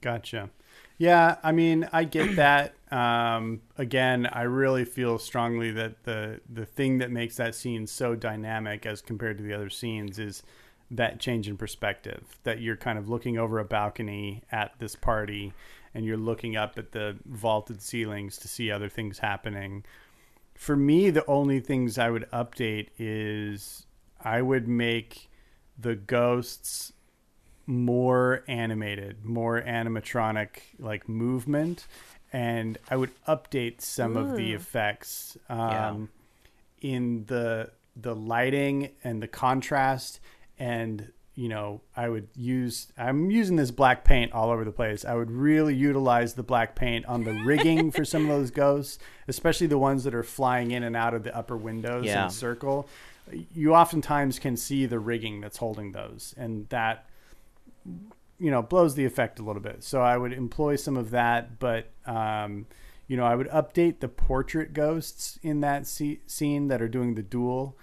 Gotcha. Yeah, I mean, I get that. Again, I really feel strongly that the thing that makes that scene so dynamic as compared to the other scenes is that change in perspective, that you're kind of looking over a balcony at this party and you're looking up at the vaulted ceilings to see other things happening. For me, the only things I would update is I would make the ghosts more animated, more animatronic like movement. And I would update some of the effects in the lighting and the contrast. And, you know, I'm using this black paint all over the place. I would really utilize the black paint on the rigging for some of those ghosts, especially the ones that are flying in and out of the upper windows in a circle. You oftentimes can see the rigging that's holding those, and that, you know, blows the effect a little bit. So I would employ some of that, but, you know, I would update the portrait ghosts in that scene that are doing the duel,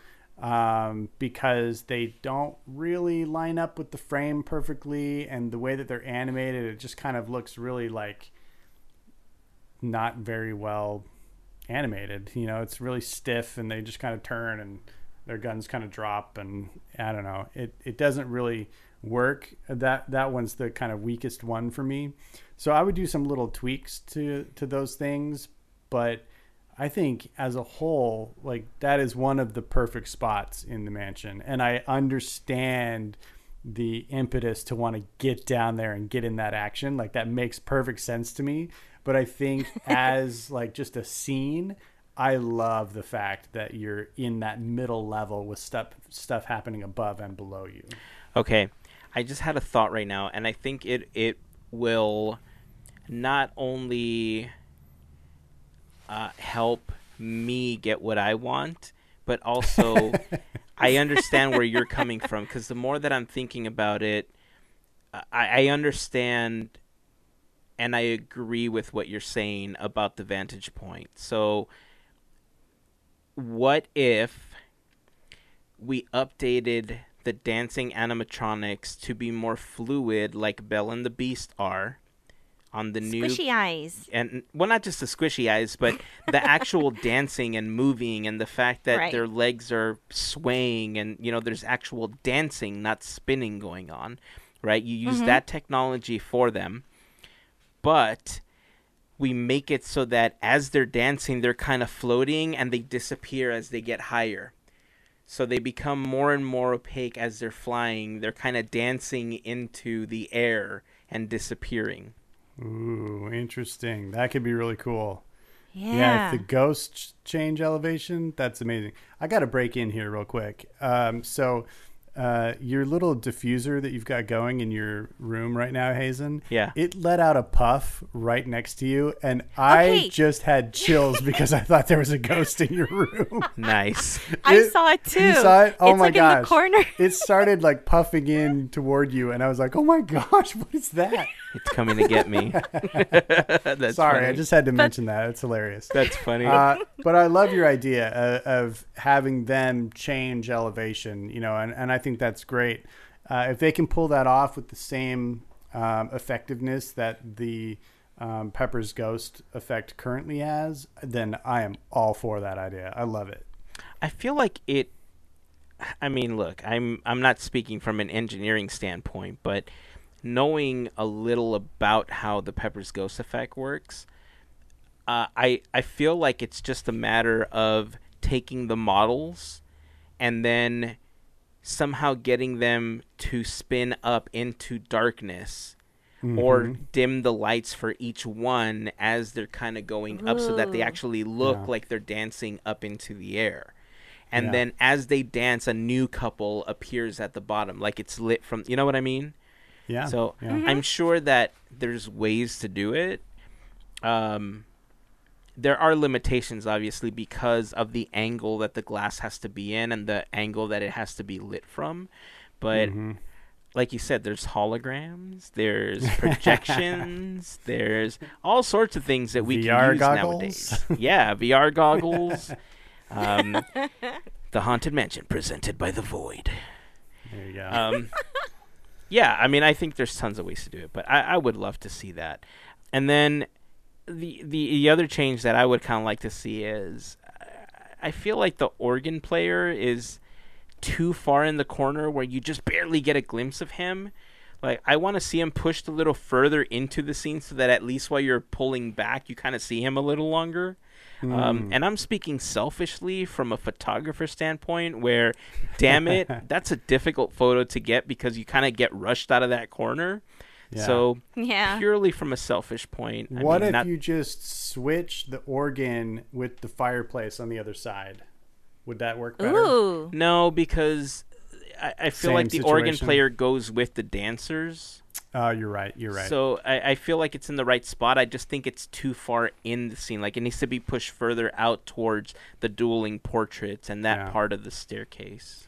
because they don't really line up with the frame perfectly, and the way that they're animated, it just kind of looks really like not very well animated. You know, it's really stiff, and they just kind of turn and their guns kind of drop, and I don't know, it doesn't really work. That one's the kind of weakest one for me. So I would do some little tweaks to those things, but I think as a whole, like, that is one of the perfect spots in the mansion, and I understand the impetus to want to get down there and get in that action. Like, that makes perfect sense to me, but I think as like just a scene, I love the fact that you're in that middle level with stuff happening above and below you. Okay. I just had a thought right now, and I think it will not only help me get what I want, but also I understand where you're coming from, because the more that I'm thinking about it, I understand and I agree with what you're saying about the vantage point. So what if we updated the dancing animatronics to be more fluid, like Belle and the Beast are on the new squishy eyes? And well, not just the squishy eyes, but the actual dancing and moving, and the fact that their legs are swaying, and, you know, there's actual dancing, not spinning going on, right? You use that technology for them, but we make it so that as they're dancing, they're kind of floating, and they disappear as they get higher. So they become more and more opaque as they're flying. They're kind of dancing into the air and disappearing. Ooh, interesting. That could be really cool. Yeah, if the ghosts change elevation, that's amazing. I got to break in here real quick. Your little diffuser that you've got going in your room right now, Hazen, it let out a puff right next to you, and I just had chills because I thought there was a ghost in your room. Nice. I saw it too. You saw it? Oh, it's my gosh. In the corner. It started like puffing in toward you, and I was like, oh my gosh, what is that? It's coming to get me. That's sorry, funny. I just had to mention that. It's hilarious. That's funny. But I love your idea of having them change elevation, you know, and I think that's great. If they can pull that off with the same effectiveness that the Pepper's Ghost effect currently has, then I am all for that idea. I love it. I feel like it. I mean, look, I'm not speaking from an engineering standpoint, but knowing a little about how the Pepper's Ghost effect works, I feel like it's just a matter of taking the models and then somehow getting them to spin up into darkness or dim the lights for each one as they're kind of going up so that they actually look like they're dancing up into the air. And then as they dance, a new couple appears at the bottom, like it's lit from, you know what I mean? Yeah. So I'm sure that there's ways to do it. There are limitations, obviously, because of the angle that the glass has to be in and the angle that it has to be lit from. But like you said, there's holograms, there's projections, there's all sorts of things that we VR can use goggles nowadays. Yeah, VR goggles. The Haunted Mansion, presented by The Void. There you go. Yeah, I mean, I think there's tons of ways to do it, but I would love to see that. And then the other change that I would kind of like to see is I feel like the organ player is too far in the corner where you just barely get a glimpse of him. Like, I want to see him pushed a little further into the scene so that at least while you're pulling back, you kind of see him a little longer. And I'm speaking selfishly from a photographer standpoint where, damn it, that's a difficult photo to get because you kind of get rushed out of that corner. Yeah. So purely from a selfish point. What if you just switch the organ with the fireplace on the other side? Would that work better? Ooh. No, because I feel like the organ player goes with the dancers. Oh, you're right. You're right. So I feel like it's in the right spot. I just think it's too far in the scene. Like, it needs to be pushed further out towards the dueling portraits and that part of the staircase.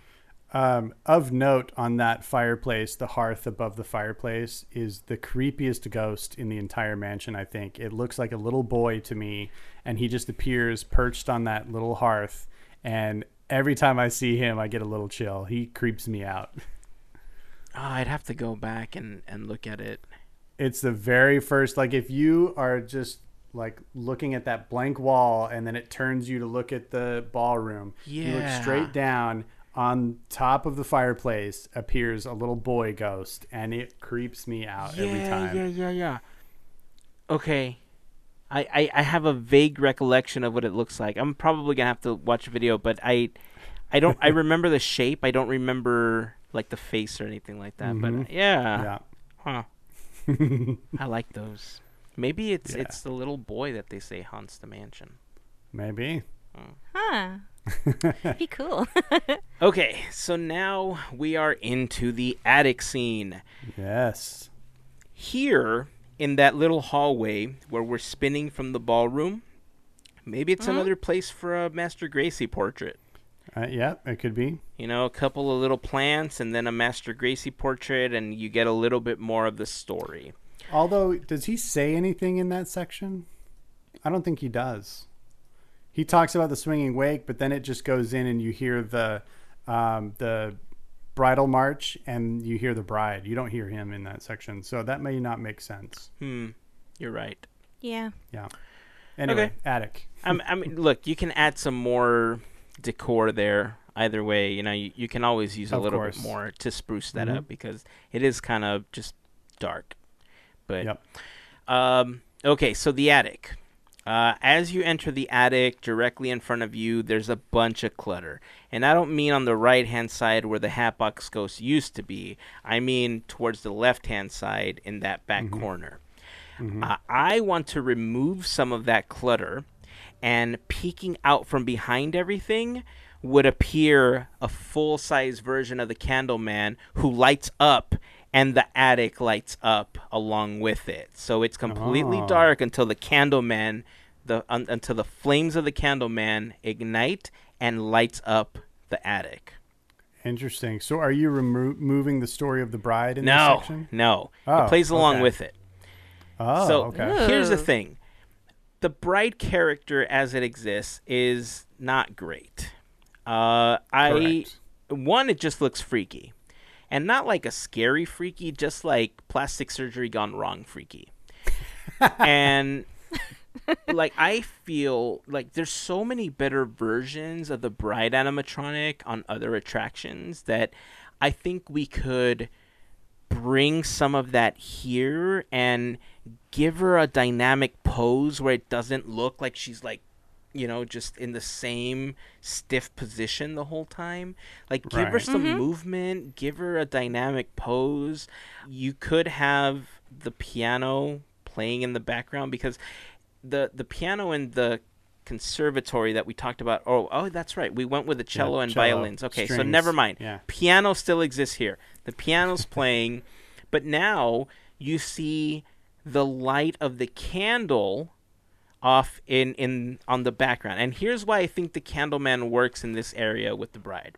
Of note on that fireplace, the hearth above the fireplace is the creepiest ghost in the entire mansion, I think. It looks like a little boy to me, and he just appears perched on that little hearth. And every time I see him, I get a little chill. He creeps me out. Oh, I'd have to go back and look at it. It's the very first, like, if you are just like looking at that blank wall and then it turns you to look at the ballroom, you look straight down, on top of the fireplace appears a little boy ghost, and it creeps me out every time. Yeah. Okay. I have a vague recollection of what it looks like. I'm probably gonna have to watch a video, but I don't. I remember the shape. I don't remember like the face or anything like that, but I like those. Maybe it's the little boy that they say haunts the mansion. Maybe. Be cool. Okay, so now we are into the attic scene. Yes. Here in that little hallway where we're spinning from the ballroom, maybe it's another place for a Master Gracie portrait. Yeah, it could be. You know, a couple of little plants and then a Master Gracie portrait, and you get a little bit more of the story. Although, does he say anything in that section? I don't think he does. He talks about the swinging wake, but then it just goes in and you hear the bridal march and you hear the bride. You don't hear him in that section. So that may not make sense. You're right. Yeah. Anyway, okay. Attic. I mean, look, you can add some more decor there. Either way, you know, you can always use a little bit more to spruce that up because it is kind of just dark. But okay, so the attic. As you enter the attic, directly in front of you, there's a bunch of clutter. And I don't mean on the right-hand side where the Hatbox Ghost used to be. I mean towards the left-hand side in that back corner. I want to remove some of that clutter, and peeking out from behind everything would appear a full-size version of the Candleman who lights up, and the attic lights up along with it. So it's completely dark until the Candleman, until the flames of the Candleman ignite and lights up the attic. Interesting. So are you removing the story of the bride in this section? No. It plays along with it. Here's the thing. The bride character as it exists is not great. One, it just looks freaky. And not like a scary freaky, just like plastic surgery gone wrong freaky. And like, I feel like there's so many better versions of the bride animatronic on other attractions that I think we could bring some of that here and give her a dynamic pose where it doesn't look like she's like, you know, just in the same stiff position the whole time. Like, give her some movement, give her a dynamic pose. You could have the piano playing in the background because the piano in the conservatory that we talked about. Oh, that's right. We went with the cello and violins. Okay, strings. So never mind. Yeah. Piano still exists here. The piano's playing, but now you see the light of the candle off in on the background. And here's why I think the Candleman works in this area with the bride.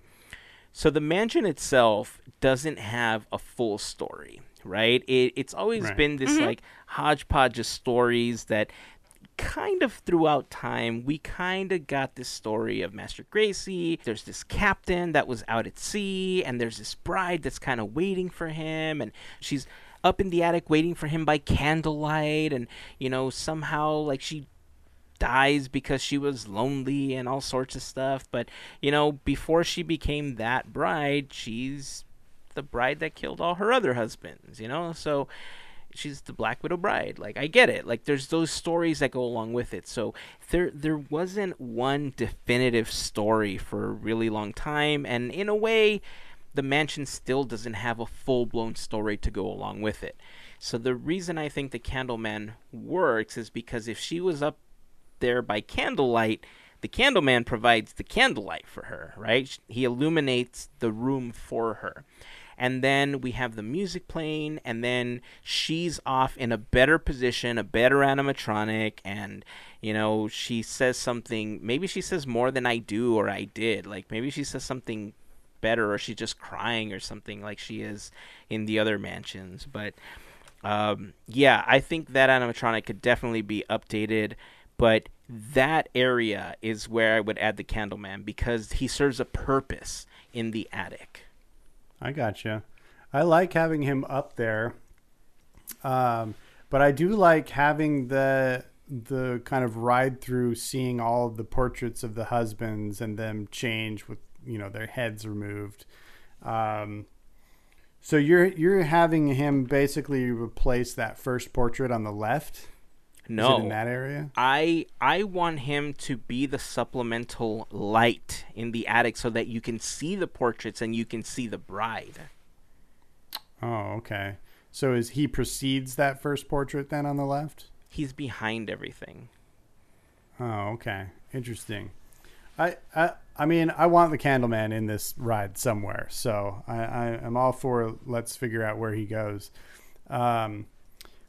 So the mansion itself doesn't have a full story, right? It's always been this like hodgepodge of stories that kind of throughout time, we kind of got this story of Master Gracie. There's this captain that was out at sea, and there's this bride that's kind of waiting for him, and she's up in the attic waiting for him by candlelight, and, you know, somehow like she dies because she was lonely and all sorts of stuff. But, you know, before she became that bride, she's the bride that killed all her other husbands, you know? So she's the Black Widow bride. Like, I get it. Like, there's those stories that go along with it. So there wasn't one definitive story for a really long time. And in a way, the mansion still doesn't have a full-blown story to go along with it. So the reason I think the Candleman works is because if she was up there by candlelight, the Candleman provides the candlelight for her, right? He illuminates the room for her. And then we have the music playing, and then she's off in a better position, a better animatronic, and, you know, she says something. Maybe she says more than I do or I did. Like, maybe she says something better, or she's just crying or something like she is in the other mansions. But, yeah, I think that animatronic could definitely be updated. But that area is where I would add the Candleman, because he serves a purpose in the attic. I gotcha. I like having him up there. But I do like having the kind of ride through, seeing all of the portraits of the husbands and them change with, you know, their heads removed. So you're having him basically replace that first portrait on the left? No, in that area, I want him to be the supplemental light in the attic so that you can see the portraits and you can see the bride. Oh, okay. So is he precedes that first portrait then on the left? He's behind everything. Oh, okay. Interesting. I mean, I want the Candleman in this ride somewhere, so I'm all for let's figure out where he goes.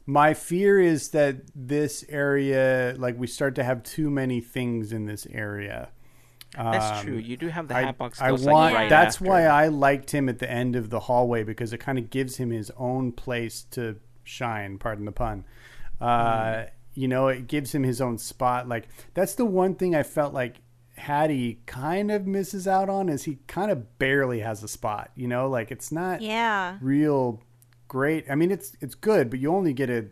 My fear is that this area, like, we start to have too many things in this area. That's true. You do have the Hatbox Ghost. That's after. Why I liked him at the end of the hallway, because it kind of gives him his own place to shine. Pardon the pun. You know, it gives him his own spot. Like, that's the one thing I felt like Hattie kind of misses out on, is he kind of barely has a spot. You know, like, it's not real. Great. I mean, it's good, but you only get a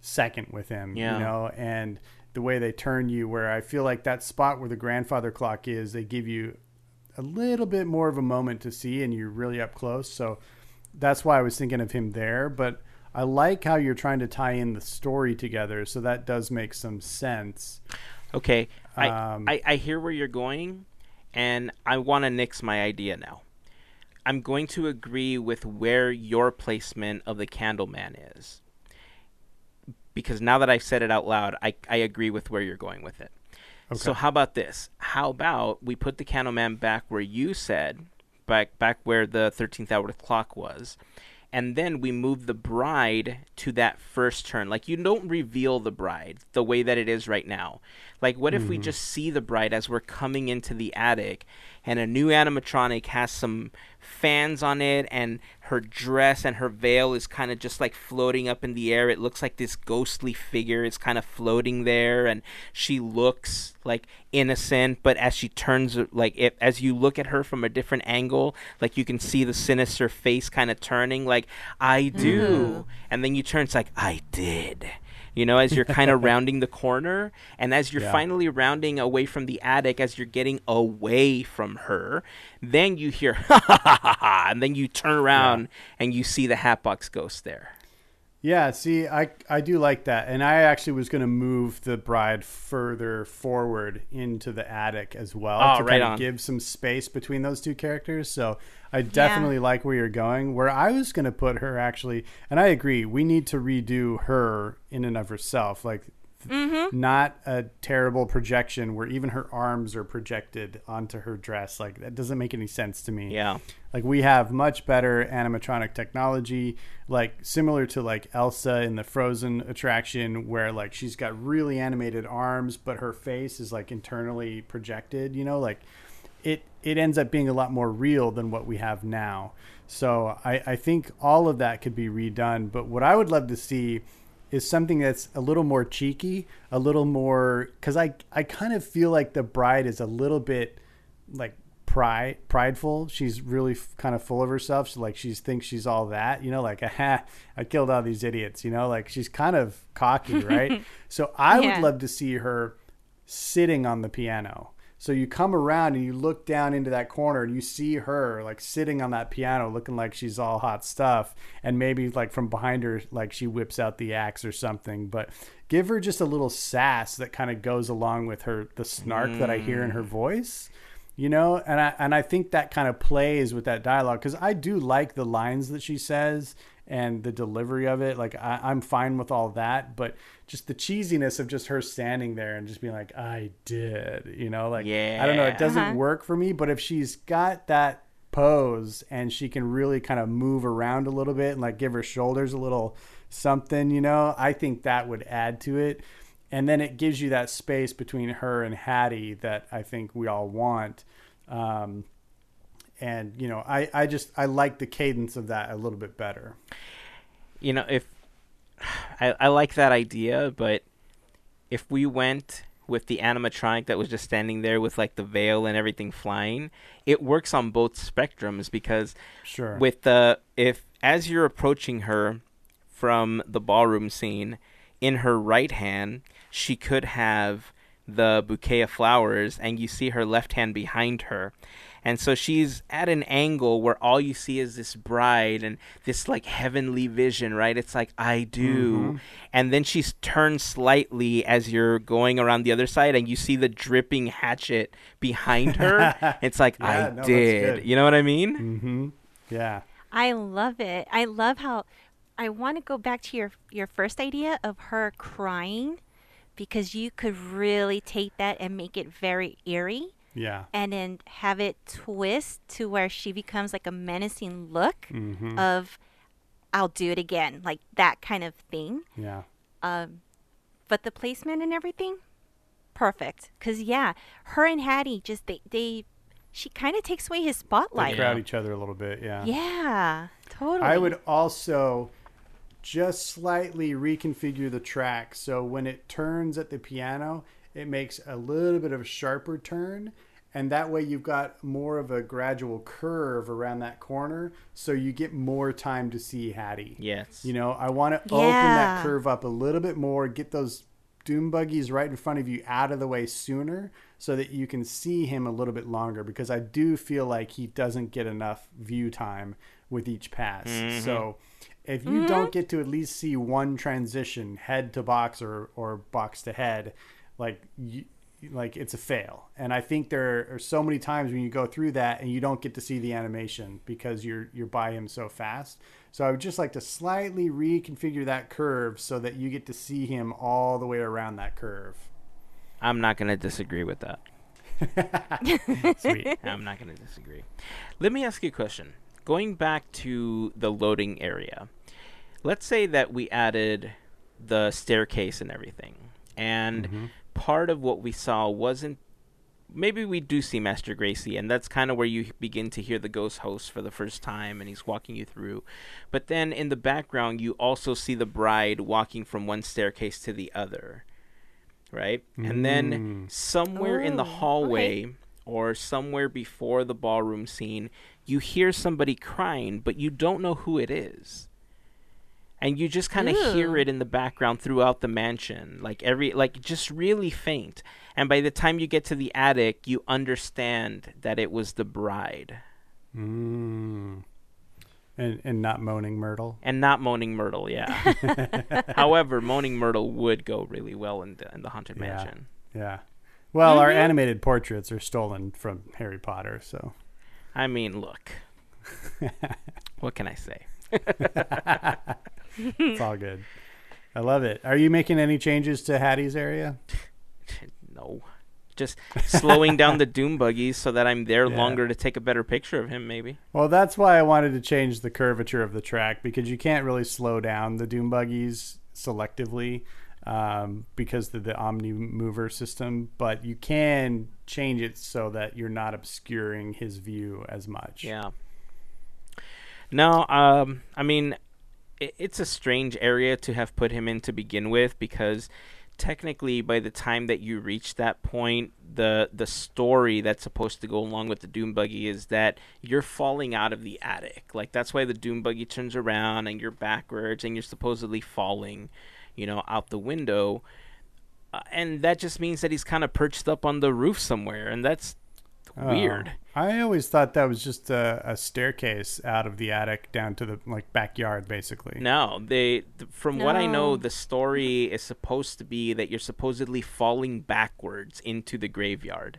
second with him, you know, and the way they turn you, where I feel like that spot where the grandfather clock is, they give you a little bit more of a moment to see, and you're really up close. So that's why I was thinking of him there. But I like how you're trying to tie in the story together, so that does make some sense. Okay. I hear where you're going, and I want to nix my idea now. I'm going to agree with where your placement of the Candleman is, because now that I've said it out loud, I agree with where you're going with it. Okay. So how about this? How about we put the Candleman back where you said, back where the 13th hour clock was, and then we move the bride to that first turn. Like, you don't reveal the bride the way that it is right now. Like, what if we just see the bride as we're coming into the attic, and a new animatronic has some fans on it, and her dress and her veil is kind of just like floating up in the air. It looks like this ghostly figure is kind of floating there, and she looks like innocent, but as she turns, like, as you look at her from a different angle, like, you can see the sinister face kind of turning, like, I do. And then you turn, it's like, I did. You know, as you're kind of rounding the corner, and as you're finally rounding away from the attic, as you're getting away from her, then you hear, ha, ha, ha, ha, ha, and then you turn around and you see the Hatbox Ghost there. Yeah, see, I do like that. And I actually was going to move the bride further forward into the attic as well, to kind of give some space between those two characters. So I definitely like where you're going. Where I was going to put her, actually, and I agree, we need to redo her in and of herself. Like, not a terrible projection where even her arms are projected onto her dress. Like, that doesn't make any sense to me. Yeah. Like, we have much better animatronic technology, like, similar to, like, Elsa in the Frozen attraction, where, like, she's got really animated arms, but her face is, like, internally projected, you know, like, it ends up being a lot more real than what we have now. So I think all of that could be redone. But what I would love to see is something that's a little more cheeky, a little more, because I kind of feel like the bride is a little bit, like, prideful. She's really kind of full of herself. She, like, she thinks she's all that, you know, like, aha, I killed all these idiots, you know, like, she's kind of cocky, right? So I would love to see her sitting on the piano. So you come around and you look down into that corner and you see her like sitting on that piano looking like she's all hot stuff. And maybe like from behind her, like she whips out the axe or something, but give her just a little sass that kind of goes along with her, the snark that I hear in her voice, you know? And I think that kind of plays with that dialogue because I do like the lines that she says and the delivery of it. Like I'm fine with all that, but just the cheesiness of just her standing there and just being like, I did, you know, like, yeah. I don't know. It doesn't work for me, but if she's got that pose and she can really kind of move around a little bit and like give her shoulders a little something, you know, I think that would add to it. And then it gives you that space between her and Hattie that I think we all want. And, you know, I like the cadence of that a little bit better. You know, if I like that idea, but if we went with the animatronic that was just standing there with like the veil and everything flying, it works on both spectrums because sure. With the if as you're approaching her from the ballroom scene, in her right hand, she could have the bouquet of flowers and you see her left hand behind her. And so she's at an angle where all you see is this bride and this like heavenly vision, right? It's like, I do. Mm-hmm. And then she's turned slightly as you're going around the other side and you see the dripping hatchet behind her. It's like, yeah, I did. You know what I mean? Mm-hmm. Yeah. I love it. I love how I want to go back to your first idea of her crying because you could really take that and make it very eerie. Yeah. And then have it twist to where she becomes like a menacing look mm-hmm. of, I'll do it again, like that kind of thing. Yeah. But the placement and everything, perfect. Because, yeah, her and Hattie just, she kind of takes away his spotlight. They crowd each other a little bit, yeah. Yeah, totally. I would also just slightly reconfigure the track so when it turns at the piano, it makes a little bit of a sharper turn, and that way you've got more of a gradual curve around that corner, so you get more time to see Hattie. Yes. You know, I want to open that curve up a little bit more, get those doom buggies right in front of you out of the way sooner so that you can see him a little bit longer, because I do feel like he doesn't get enough view time with each pass. Mm-hmm. So if you don't get to at least see one transition, head to box or box to head, like it's a fail. And I think there are so many times when you go through that and you don't get to see the animation because you're by him so fast. So I would just like to slightly reconfigure that curve so that you get to see him all the way around that curve. I'm not going to disagree with that. Sweet. I'm not going to disagree. Let me ask you a question. Going back to the loading area, let's say that we added the staircase and everything. And part of what we saw wasn't, maybe we do see Master Gracie, and that's kind of where you begin to hear the ghost host for the first time, and he's walking you through. But then in the background, you also see the bride walking from one staircase to the other, right? And then somewhere in the hallway or somewhere before the ballroom scene, you hear somebody crying, but you don't know who it is. And you just kind of hear it in the background throughout the mansion, like just really faint. And by the time you get to the attic, you understand that it was the bride. And not Moaning Myrtle. And not Moaning Myrtle, yeah. However, Moaning Myrtle would go really well in the Haunted Mansion. Yeah. Well, our animated portraits are stolen from Harry Potter, so. I mean, look. What can I say? It's all good. I love it. Are you making any changes to Hattie's area? No. Just slowing down the doom buggies so that I'm there longer to take a better picture of him, maybe. Well, that's why I wanted to change the curvature of the track, because you can't really slow down the doom buggies selectively because of the omni-mover system, but you can change it so that you're not obscuring his view as much. Yeah. No, I mean, it's a strange area to have put him in to begin with, because technically by the time that you reach that point, the story that's supposed to go along with the doom buggy is that you're falling out of the attic. Like, that's why the doom buggy turns around and you're backwards and you're supposedly falling, you know, out the window. And that just means that he's kind of perched up on the roof somewhere, and that's weird. I always thought that was just a staircase out of the attic down to the backyard, basically. No, from what I know, the story is supposed to be that you're supposedly falling backwards into the graveyard.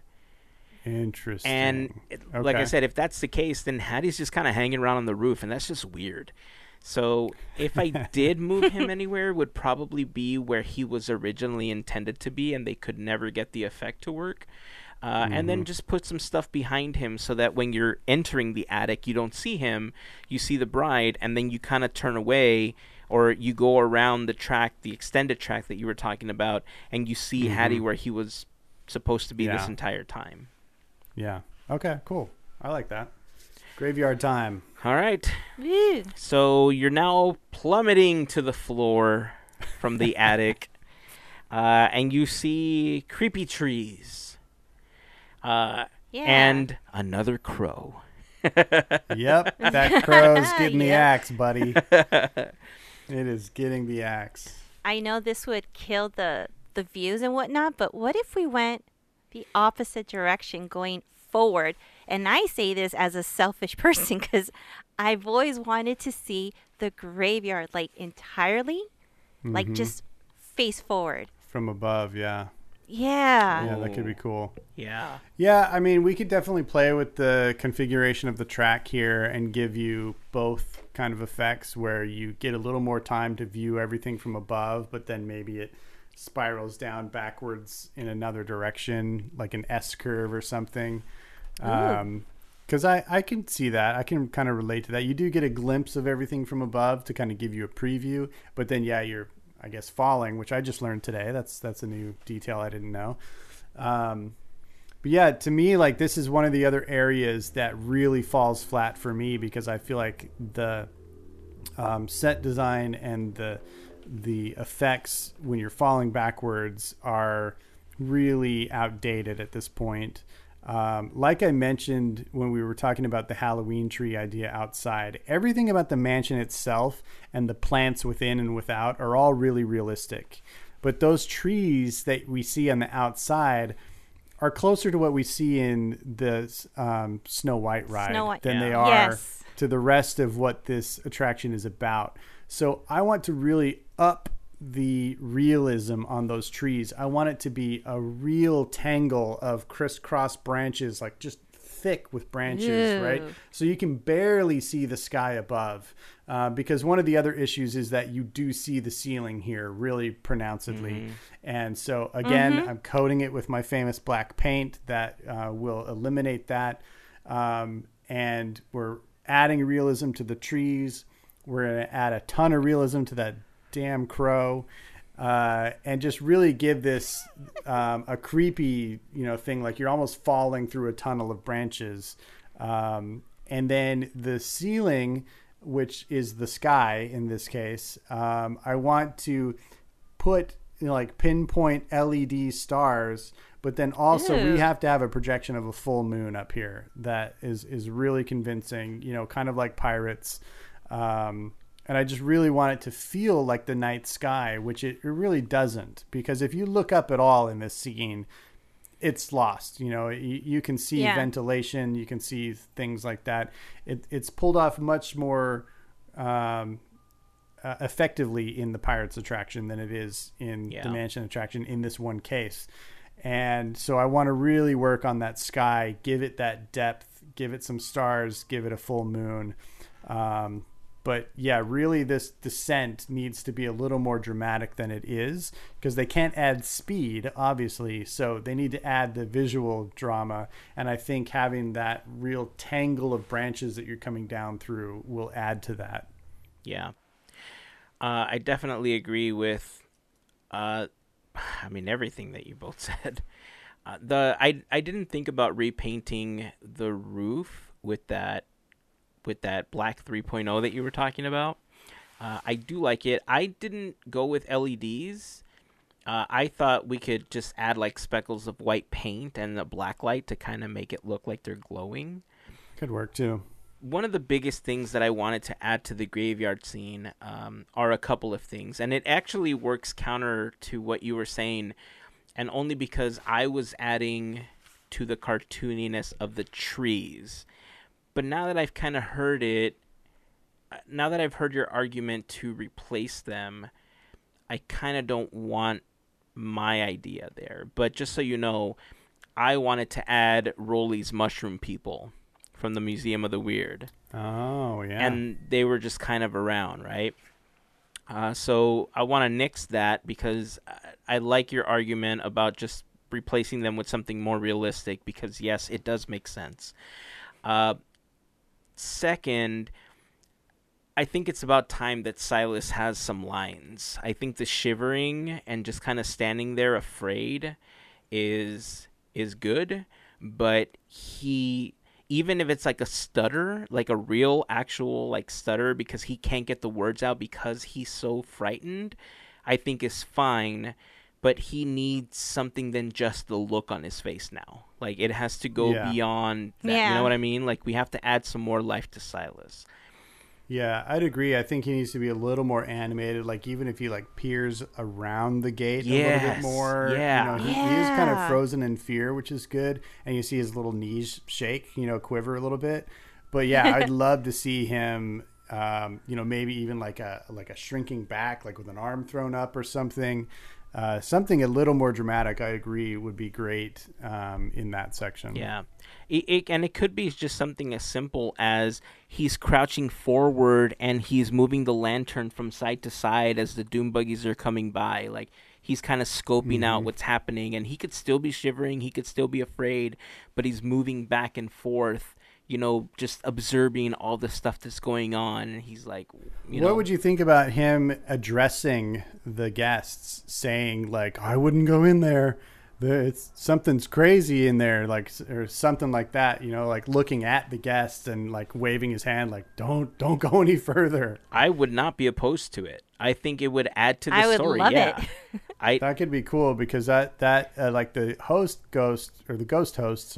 Interesting. And like I said, if that's the case, then Hattie's just kind of hanging around on the roof, and that's just weird. So if I did move him anywhere, it would probably be where he was originally intended to be, and they could never get the effect to work. And then just put some stuff behind him so that when you're entering the attic, you don't see him. You see the bride, and then you kind of turn away, or you go around the track, the extended track that you were talking about, and you see Hattie where he was supposed to be this entire time. Yeah. Okay, cool. I like that. Graveyard time. All right. Ew. So you're now plummeting to the floor from the attic, and you see creepy trees, and another crow. Yep, that crow's getting the axe, buddy. It is getting the axe. I know this would kill the views and whatnot, but what if we went the opposite direction, going forward? And I say this as a selfish person because I've always wanted to see the graveyard entirely, just face forward. From above, yeah. Yeah. Yeah, that could be cool. Yeah. Yeah, I mean, we could definitely play with the configuration of the track here and give you both kind of effects where you get a little more time to view everything from above, but then maybe it spirals down backwards in another direction, like an S-curve or something. Because I can see that. I can kind of relate to that. You do get a glimpse of everything from above to kind of give you a preview, but then you're, I guess, falling, which I just learned today. That's a new detail I didn't know. But yeah, to me, this is one of the other areas that really falls flat for me, because I feel like the set design and the effects when you're falling backwards are really outdated at this point. Like I mentioned when we were talking about the Halloween tree idea outside, everything about the mansion itself and the plants within and without are all really realistic. But those trees that we see on the outside are closer to what we see in the Snow White ride than they are to the rest of what this attraction is about. So I want to really up the realism on those trees. I want it to be a real tangle of crisscross branches, just thick with branches, right? So you can barely see the sky above, because one of the other issues is that you do see the ceiling here really pronouncedly. And so again, I'm coating it with my famous black paint that will eliminate that. And we're adding realism to the trees. We're going to add a ton of realism to that damn crow, and just really give this a creepy thing, you're almost falling through a tunnel of branches. And then the ceiling, which is the sky in this case, I want to put pinpoint LED stars, but then also we have to have a projection of a full moon up here that is really convincing, kind of like Pirates. And I just really want it to feel like the night sky, which it really doesn't, because if you look up at all in this scene, it's lost. You can see ventilation, you can see things like that. It's pulled off much more effectively in the Pirates attraction than it is in the Mansion attraction in this one case. And so I want to really work on that sky, give it that depth, give it some stars, give it a full moon. But yeah, really this descent needs to be a little more dramatic than it is, because they can't add speed, obviously. So they need to add the visual drama. And I think having that real tangle of branches that you're coming down through will add to that. Yeah. I definitely agree with, everything that you both said. I didn't think about repainting the roof with that black 3.0 that you were talking about. I do like it. I didn't go with LEDs. I thought we could just add speckles of white paint and a black light to kind of make it look like they're glowing. Could work too. One of the biggest things that I wanted to add to the graveyard scene are a couple of things. And it actually works counter to what you were saying and only because I was adding to the cartooniness of the trees. But now that I've kind of heard it, now that I've heard your argument to replace them, I kind of don't want my idea there. But just so you know, I wanted to add Rolly's mushroom people from the Museum of the Weird. Oh, yeah. And they were just kind of around, right? So I want to nix that because I like your argument about just replacing them with something more realistic because, yes, it does make sense. Second, I think it's about time that Silas has some lines. I think the shivering and just kind of standing there afraid is good, but he, even if it's like a stutter, like a real actual like stutter because he can't get the words out because he's so frightened, I think is fine, but he needs something than just the look on his face now. Like it has to go beyond that, you know what I mean? Like we have to add some more life to Silas. Yeah, I'd agree. I think he needs to be a little more animated. Like even if he like peers around the gate a little bit more. Yeah, you know, he is kind of frozen in fear, which is good. And you see his little knees shake, you know, quiver a little bit. But yeah, I'd love to see him, you know, maybe even like a shrinking back, like with an arm thrown up or something. Something a little more dramatic, I agree, would be great in that section. Yeah. And it could be just something as simple as he's crouching forward and he's moving the lantern from side to side as the doom buggies are coming by. Like, he's kind of scoping out what's happening. And he could still be shivering. He could still be afraid. But he's moving back and forth, you know, just observing all the stuff that's going on. And he's like, you know. What would you think about him addressing the guests saying like, I wouldn't go in there. It's something's crazy in there. Like, or something like that, you know, like looking at the guests and like waving his hand, like don't go any further. I would not be opposed to it. I think it would add to the story. Love it. That could be cool because that like the ghost host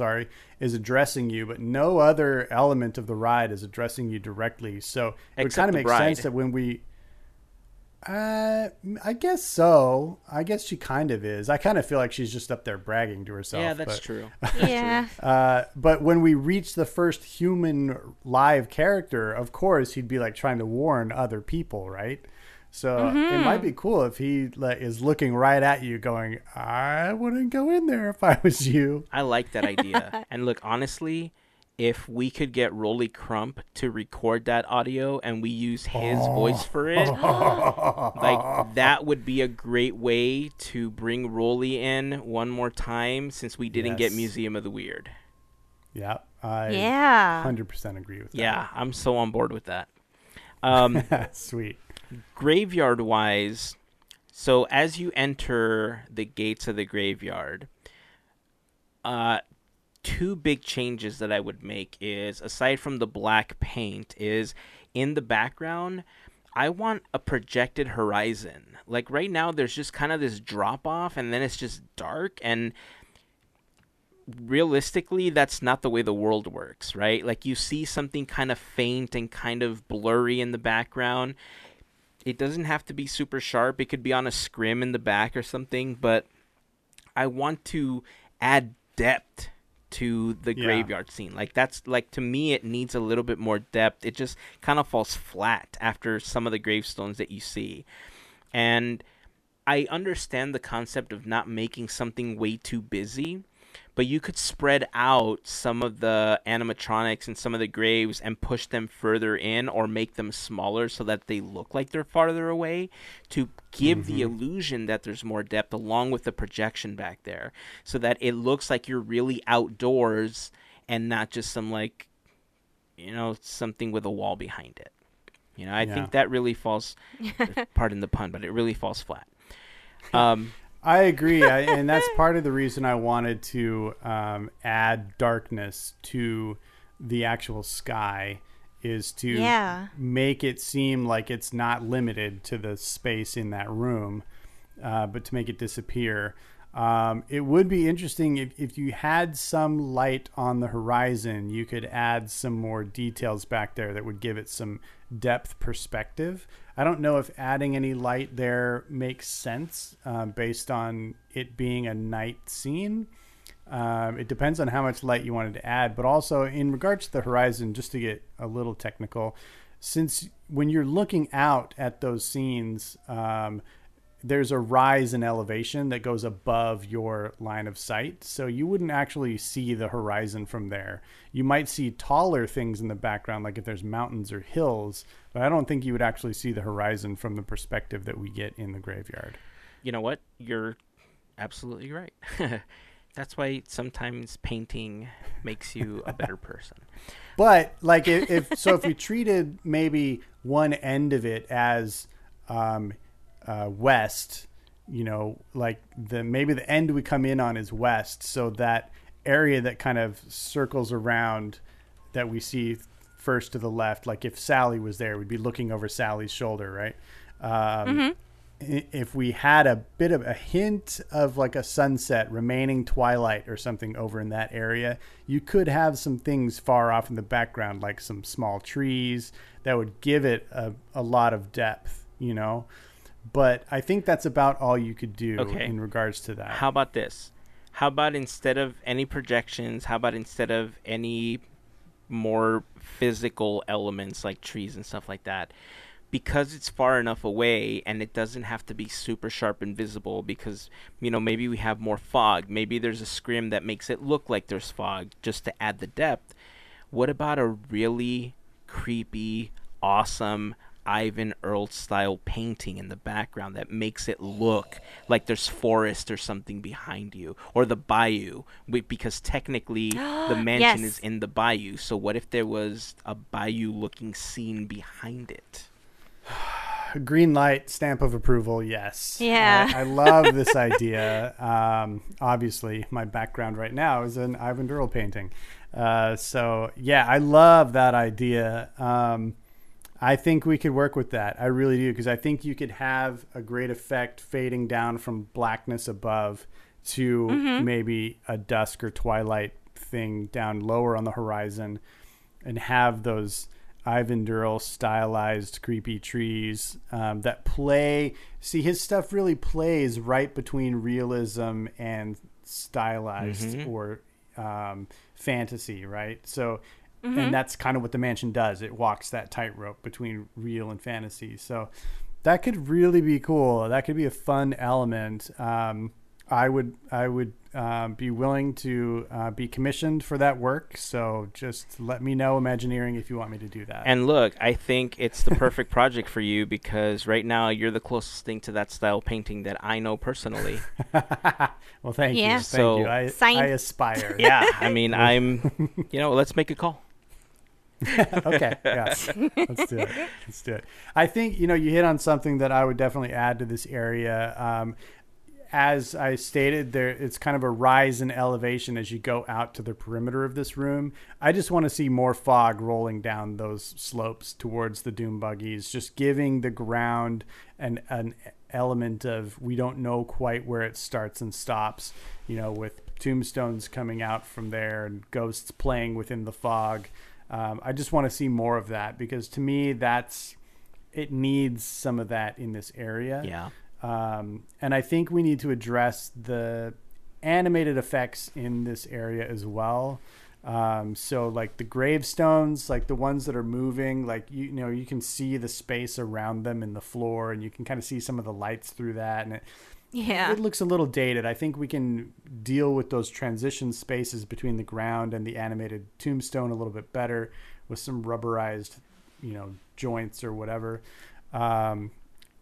is addressing you, but no other element of the ride is addressing you directly. So it would kind of make sense that when we, I guess so. I guess she kind of is. I kind of feel like she's just up there bragging to herself. Yeah, that's true. Yeah. But when we reach the first human live character, of course, he'd be like trying to warn other people, right? So it might be cool if he is looking right at you going, I wouldn't go in there if I was you. I like that idea. And look, honestly, if we could get Rolly Crump to record that audio and we use his voice for it, like that would be a great way to bring Rolly in one more time since we didn't get Museum of the Weird. Yeah, I 100% agree with that. Yeah, I'm so on board with that. Sweet. Graveyard wise, so as you enter the gates of the graveyard, two big changes that I would make is, aside from the black paint, is in the background I want a projected horizon. Like right now there's just kind of this drop off and then it's just dark, and realistically that's not the way the world works, right? Like you see something kind of faint and kind of blurry in the background. It doesn't have to be super sharp. It could be on a scrim in the back or something, but I want to add depth to the graveyard scene. Like that's like, to me, it needs a little bit more depth. It just kind of falls flat after some of the gravestones that you see. And I understand the concept of not making something way too busy, but you could spread out some of the animatronics and some of the graves and push them further in or make them smaller so that they look like they're farther away to give the illusion that there's more depth along with the projection back there so that it looks like you're really outdoors and not just some like, you know, something with a wall behind it. You know, I think that really falls, pardon the pun, but it really falls flat. I agree, and that's part of the reason I wanted to add darkness to the actual sky, is to make it seem like it's not limited to the space in that room, but to make it disappear. It would be interesting if you had some light on the horizon, you could add some more details back there that would give it some depth perspective. I don't know if adding any light there makes sense based on it being a night scene. It depends on how much light you wanted to add, but also in regards to the horizon, just to get a little technical, since when you're looking out at those scenes, there's a rise in elevation that goes above your line of sight. So you wouldn't actually see the horizon from there. You might see taller things in the background, like if there's mountains or hills, but I don't think you would actually see the horizon from the perspective that we get in the graveyard. You know what? You're absolutely right. That's why sometimes painting makes you a better person. But like if we treated maybe one end of it as west, you know, like maybe the end we come in on is west. So that area that kind of circles around that we see first to the left, like if Sally was there, we'd be looking over Sally's shoulder, right? Mm-hmm. If we had a bit of a hint of like a sunset, remaining twilight or something over in that area, you could have some things far off in the background, like some small trees that would give it a lot of depth, you know. But I think that's about all you could do in regards to that. How about this? How about instead of any projections, how about instead of any more physical elements like trees and stuff like that? Because it's far enough away and it doesn't have to be super sharp and visible, because, you know, maybe we have more fog. Maybe there's a scrim that makes it look like there's fog just to add the depth. What about a really creepy, awesome Ivan Earl style painting in the background that makes it look like there's forest or something behind you, or the bayou, because technically the mansion is in the bayou. So what if there was a bayou looking scene behind it? Green light, stamp of approval, yes. Yeah. I love this idea. Obviously, my background right now is an Ivan Earl painting. So, yeah, I love that idea. I think we could work with that. I really do, because I think you could have a great effect fading down from blackness above to maybe a dusk or twilight thing down lower on the horizon, and have those Ivan Earl stylized creepy trees that play. See, his stuff really plays right between realism and stylized or fantasy, right? So, and that's kind of what the mansion does. It walks that tightrope between real and fantasy. So that could really be cool. That could be a fun element. I would be willing to be commissioned for that work. So just let me know, Imagineering, if you want me to do that. And look, I think it's the perfect project for you, because right now you're the closest thing to that style painting that I know personally. Well, thank you. So thank you. I aspire. Yeah. I mean, let's make a call. Okay. Yeah. Let's do it. I think, you hit on something that I would definitely add to this area. As I stated, there it's kind of a rise in elevation as you go out to the perimeter of this room. I just want to see more fog rolling down those slopes towards the doom buggies, just giving the ground an element of we don't know quite where it starts and stops, with tombstones coming out from there and ghosts playing within the fog. I just want to see more of that, because to me, it needs some of that in this area. Yeah. And I think we need to address the animated effects in this area as well. So like the gravestones, like the ones that are moving, like, you can see the space around them in the floor, and you can kind of see some of the lights through that. And it looks a little dated. I think we can deal with those transition spaces between the ground and the animated tombstone a little bit better with some rubberized, joints or whatever.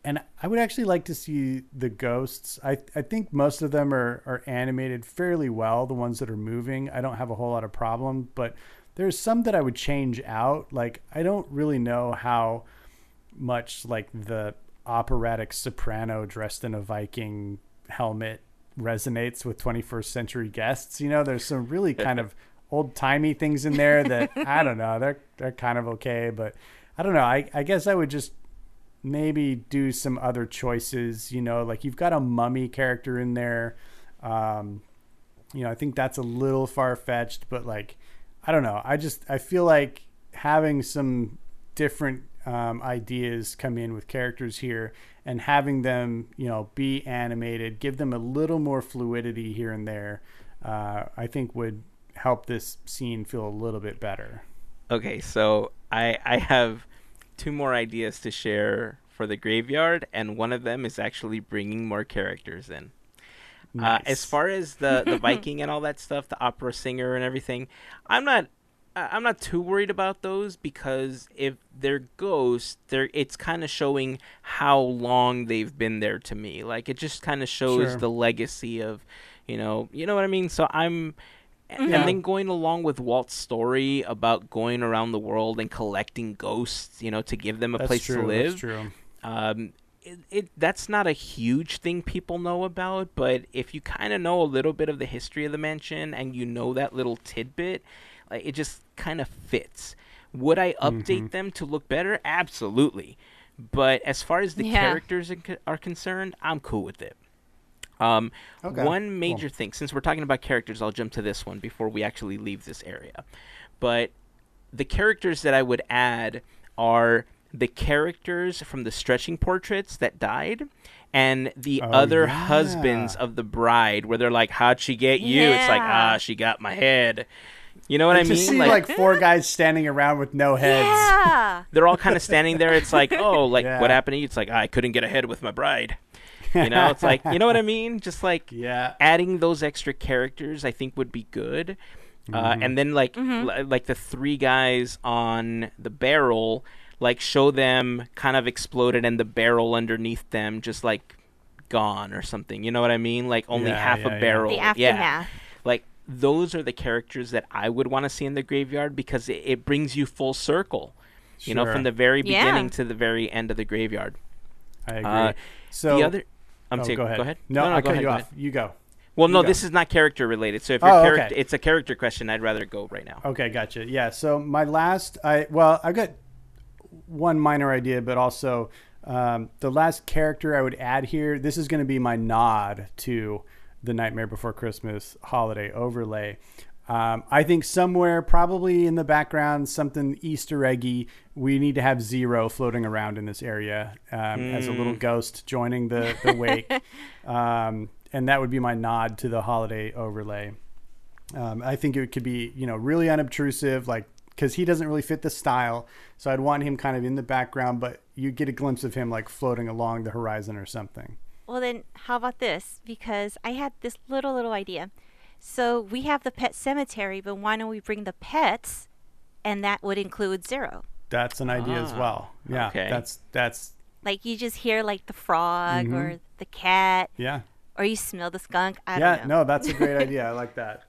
And I would actually like to see the ghosts. I think most of them are animated fairly well, the ones that are moving. I don't have a whole lot of problem, but there's some that I would change out. Like, I don't really know how much like the operatic soprano dressed in a Viking helmet resonates with 21st century guests. There's some really kind of old-timey things in there that, I don't know, they're kind of okay, but I don't know. I guess I would just maybe do some other choices, like you've got a mummy character in there. I think that's a little far-fetched, but like, I don't know. I feel like having some different ideas come in with characters here and having them, you know, be animated, give them a little more fluidity here and there, I think would help this scene feel a little bit better. Okay, so I have two more ideas to share for the graveyard, and one of them is actually bringing more characters in. Nice. As far as the Viking and all that stuff, the opera singer and everything, I'm not too worried about those, because if they're ghosts, it's kind of showing how long they've been there to me. Like, it just kind of shows the legacy of, you know what I mean? So I'm... Mm-hmm. And then going along with Walt's story about going around the world and collecting ghosts, to give them a place to live. That's true. That's not a huge thing people know about, but if you kind of know a little bit of the history of the mansion and you know that little tidbit, it just kind of fits. Would I update them to look better? Absolutely. But as far as the characters are concerned, I'm cool with it. One major thing, since we're talking about characters, I'll jump to this one before we actually leave this area. But the characters that I would add are the characters from the stretching portraits that died and the other husbands of the bride, where they're like, how'd she get you? It's like, she got my head. You know what I mean? Just see like four guys standing around with no heads. Yeah. They're all kind of standing there. It's like, what happened to you? It's like, I couldn't get ahead with my bride. It's like, you know what I mean? Just like adding those extra characters, I think would be good. And then like the three guys on the barrel, like show them kind of exploded and the barrel underneath them just like gone or something. You know what I mean? Like only half a barrel. The aftermath. Like those are the characters that I would want to see in the graveyard, because it brings you full circle, you know, from the very beginning to the very end of the graveyard. I agree. So the other... Go ahead. No, I cut you off. You go. Well, no, this is not character related. So if your character, it's a character question, I'd rather go right now. Okay, gotcha. Yeah. So my last, I've got one minor idea, but also the last character I would add here. This is going to be my nod to the Nightmare Before Christmas holiday overlay. I think somewhere, probably in the background, something Easter eggy. We need to have Zero floating around in this area as a little ghost joining the wake, and that would be my nod to the holiday overlay. I think it could be really unobtrusive, like because he doesn't really fit the style, so I'd want him kind of in the background, but you get a glimpse of him like floating along the horizon or something. Well, then how about this? Because I had this little idea. So we have the pet cemetery, but why don't we bring the pets, and that would include Zero. That's an idea as well. Yeah, okay. That's like you just hear like the frog or the cat. Yeah. Or you smell the skunk. I don't know. No, that's a great idea. I like that.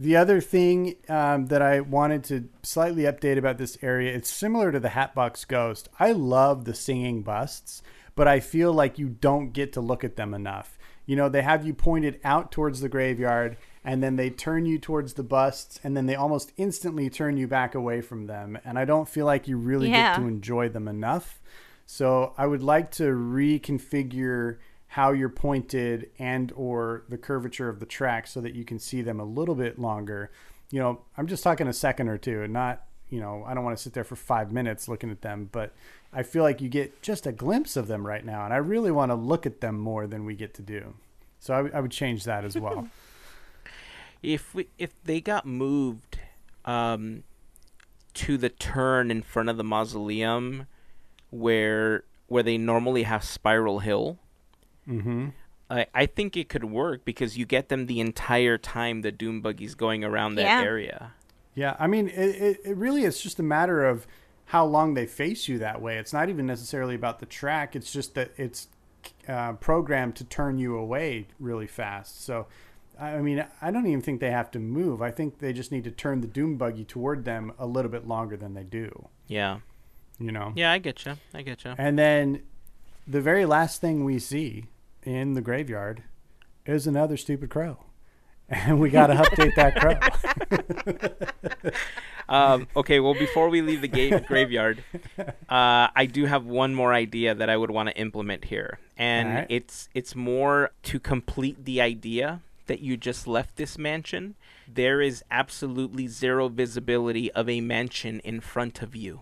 The other thing that I wanted to slightly update about this area, it's similar to the Hatbox Ghost. I love the singing busts, but I feel like you don't get to look at them enough. They have you pointed out towards the graveyard, and then they turn you towards the busts, and then they almost instantly turn you back away from them. And I don't feel like you really get to enjoy them enough. So I would like to reconfigure how you're pointed and or the curvature of the track so that you can see them a little bit longer. I'm just talking a second or two and not, I don't want to sit there for 5 minutes looking at them, but I feel like you get just a glimpse of them right now, and I really want to look at them more than we get to do. So I would change that as well. If they got moved to the turn in front of the mausoleum where they normally have Spiral Hill, I think it could work because you get them the entire time the Doom Buggy's going around that area. Yeah, I mean, it really is just a matter of how long they face you that way. It's not even necessarily about the track. It's just that it's programmed to turn you away really fast. So, I mean, I don't even think they have to move. I think they just need to turn the Doom Buggy toward them a little bit longer than they do. Yeah. Yeah, I get you. And then the very last thing we see in the graveyard is another stupid crow. And we got to update that crow. Okay, well, before we leave the graveyard, I do have one more idea that I would want to implement here. And it's more to complete the idea that you just left this mansion. There is absolutely zero visibility of a mansion in front of you.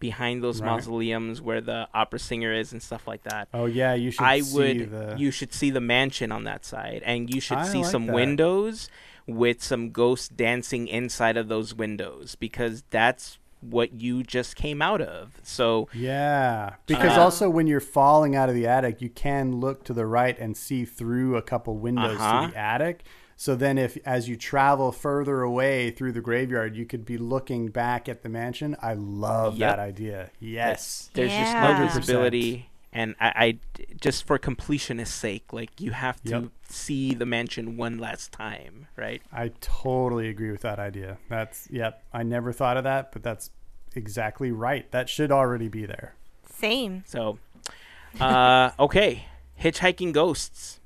behind those mausoleums where the opera singer is and stuff like that. Oh yeah, you should. You should see the mansion on that side, and you should see some windows with some ghosts dancing inside of those windows, because that's what you just came out of. So yeah, because also when you're falling out of the attic, you can look to the right and see through a couple windows to the attic. So then if, as you travel further away through the graveyard, you could be looking back at the mansion. I love that idea. Yes. There's just no visibility. And I just, for completionist's sake, like, you have to see the mansion one last time, right? I totally agree with that idea. That's, I never thought of that, but that's exactly right. That should already be there. Same. So, okay. Hitchhiking ghosts.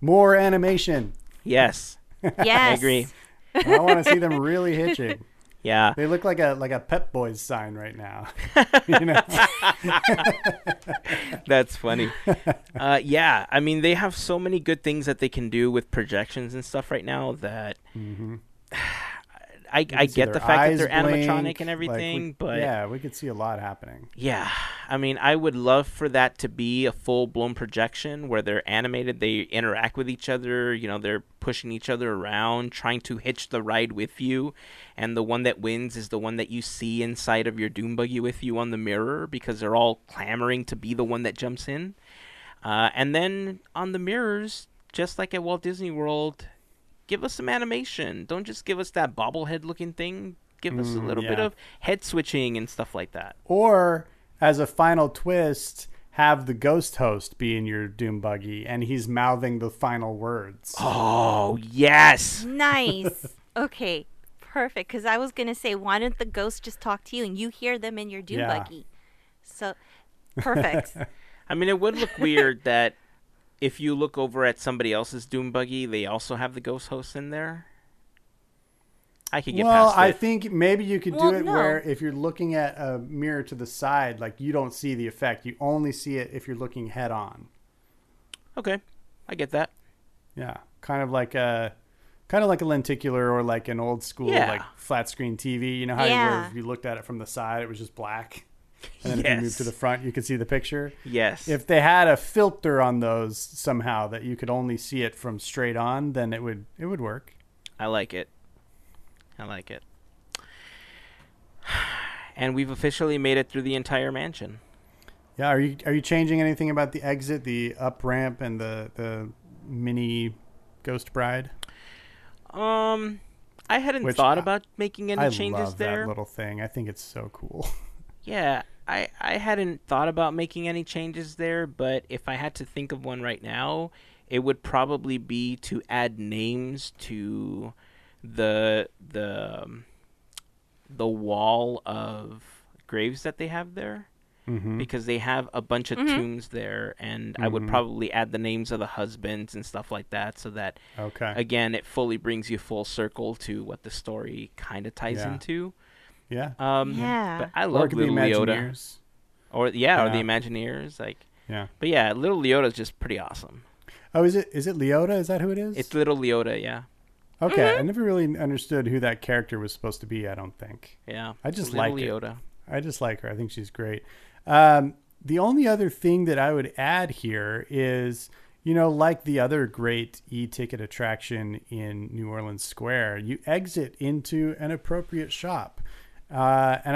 More animation. Yes. I agree. I want to see them really hitching. Yeah. They look like a Pep Boys sign right now. You know? That's funny. Yeah. I mean, they have so many good things that they can do with projections and stuff right now that I get the fact that they're animatronic and everything, but yeah, we could see a lot happening. Yeah. I mean, I would love for that to be a full-blown projection where they're animated, they interact with each other, you know, they're pushing each other around, trying to hitch the ride with you, and the one that wins is the one that you see inside of your doom buggy with you on the mirror, because they're all clamoring to be the one that jumps in. And then on the mirrors, just like at Walt Disney World, give us some animation. Don't just give us that bobblehead looking thing. Give us a little bit of head switching and stuff like that. Or, as a final twist, have the ghost host be in your doom buggy, and he's mouthing the final words. Oh, yes. Nice. Okay, perfect. Because I was going to say, why don't the ghost just talk to you and you hear them in your doom buggy? So, perfect. I mean, it would look weird that if you look over at somebody else's doom buggy, they also have the ghost host in there. I could get past it. Well, I think maybe you could do it where if you're looking at a mirror to the side, like, you don't see the effect. You only see it if you're looking head on. Okay, I get that. Yeah, kind of like a lenticular, or like an old school like flat screen TV. You know how where if you looked at it from the side, it was just black. And then if you move to the front, you could see the picture. Yes. If they had a filter on those somehow that you could only see it from straight on, then it would work. I like it. And we've officially made it through the entire mansion. Yeah. Are you changing anything about the exit, the up ramp, and the mini ghost bride? I hadn't thought about making any changes there. I love that little thing. I think it's so cool. Yeah, I hadn't thought about making any changes there, but if I had to think of one right now, it would probably be to add names to the wall of graves that they have there, because they have a bunch of tombs there, and I would probably add the names of the husbands and stuff like that, so that, again, it fully brings you full circle to what the story kind of ties into. Yeah. But I love Little Leota. Or the Imagineers. But yeah, Little Leota is just pretty awesome. Oh, is it Leota? Is that who it is? It's Little Leota, yeah. Okay. I never really understood who that character was supposed to be, I don't think. Yeah. I just like Leota. I just like her. I think she's great. The only other thing that I would add here is, you know, like the other great e-ticket attraction in New Orleans Square, you exit into an appropriate shop. And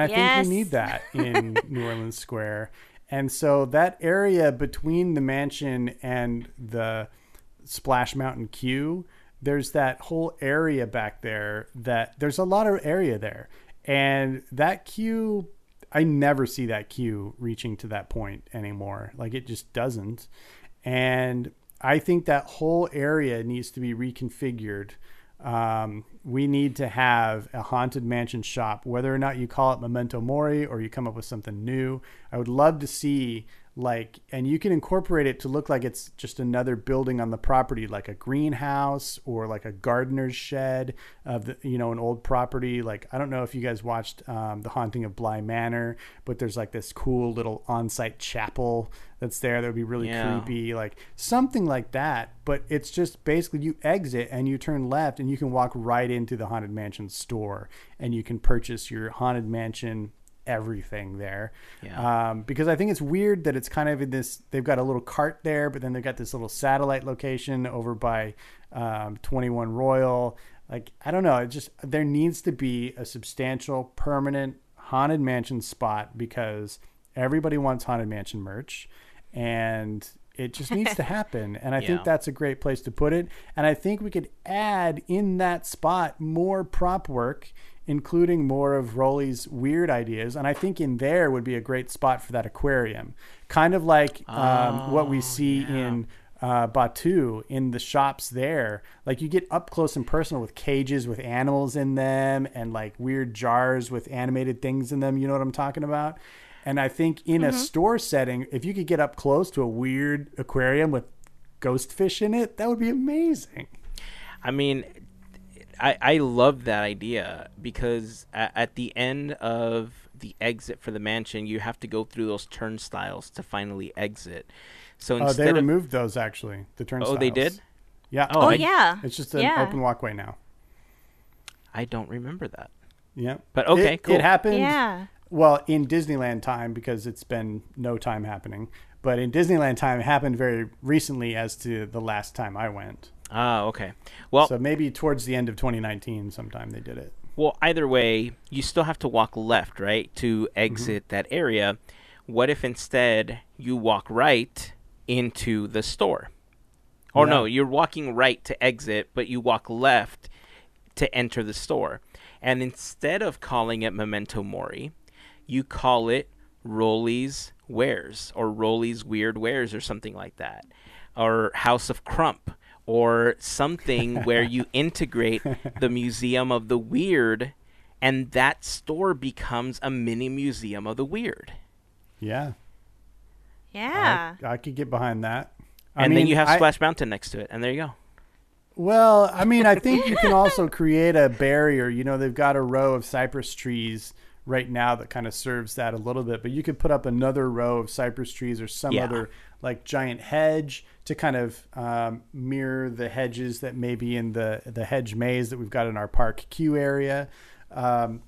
I think we need that in New Orleans Square. And so that area between the mansion and the Splash Mountain queue, there's that whole area back there that there's a lot of area there. And that queue, I never see that queue reaching to that point anymore. Like, it just doesn't. And I think that whole area needs to be reconfigured. We need to have a Haunted Mansion shop, whether or not you call it Memento Mori or you come up with something new. I would love to see, like, and you can incorporate it to look like it's just another building on the property, like a greenhouse or like a gardener's shed of the, you know, an old property. Like, I don't know if you guys watched The Haunting of Bly Manor, but there's like this cool little on-site chapel that's there. That would be really creepy, like something like that. But it's just basically you exit and you turn left and you can walk right into the Haunted Mansion store and you can purchase your Haunted Mansion everything there. Yeah. Because I think it's weird that it's kind of in this, they've got a little cart there, but then they've got this little satellite location over by 21 Royal. Like, I don't know. It just, there needs to be a substantial permanent Haunted Mansion spot because everybody wants Haunted Mansion merch and it just needs to happen. And I think that's a great place to put it. And I think we could add in that spot more prop work, including more of Rolly's weird ideas. And I think in there would be a great spot for that aquarium, kind of like what we see in Batuu in the shops there. Like, you get up close and personal with cages with animals in them and like weird jars with animated things in them. You know what I'm talking about? And I think in a store setting, if you could get up close to a weird aquarium with ghost fish in it, that would be amazing. I mean, I love that idea because at the end of the exit for the mansion, you have to go through those turnstiles to finally exit. So instead they removed those, actually, the turnstiles. Oh, they did? Yeah. Oh, yeah. It's just an open walkway now. I don't remember that. Yeah. But okay, cool. It happened. Yeah. Well, in Disneyland time, because it's been no time happening, but in Disneyland time, it happened very recently as to the last time I went. Ah, okay. Well, so maybe towards the end of 2019 sometime they did it. Well, either way, you still have to walk left, right, to exit that area. What if instead you walk right into the store? Or no, you're walking right to exit, but you walk left to enter the store. And instead of calling it Memento Mori, you call it Rolly's Wares or Rolly's Weird Wares or something like that, or House of Crump or something where you integrate the Museum of the Weird and that store becomes a mini Museum of the Weird. Yeah. Yeah. I could get behind that. I mean, then you have Splash Mountain next to it, and there you go. Well, I mean, I think you can also create a barrier. You know, they've got a row of cypress trees right now that kind of serves that a little bit, but you could put up another row of cypress trees or some other like giant hedge to kind of mirror the hedges that may be in the hedge maze that we've got in our park queue area.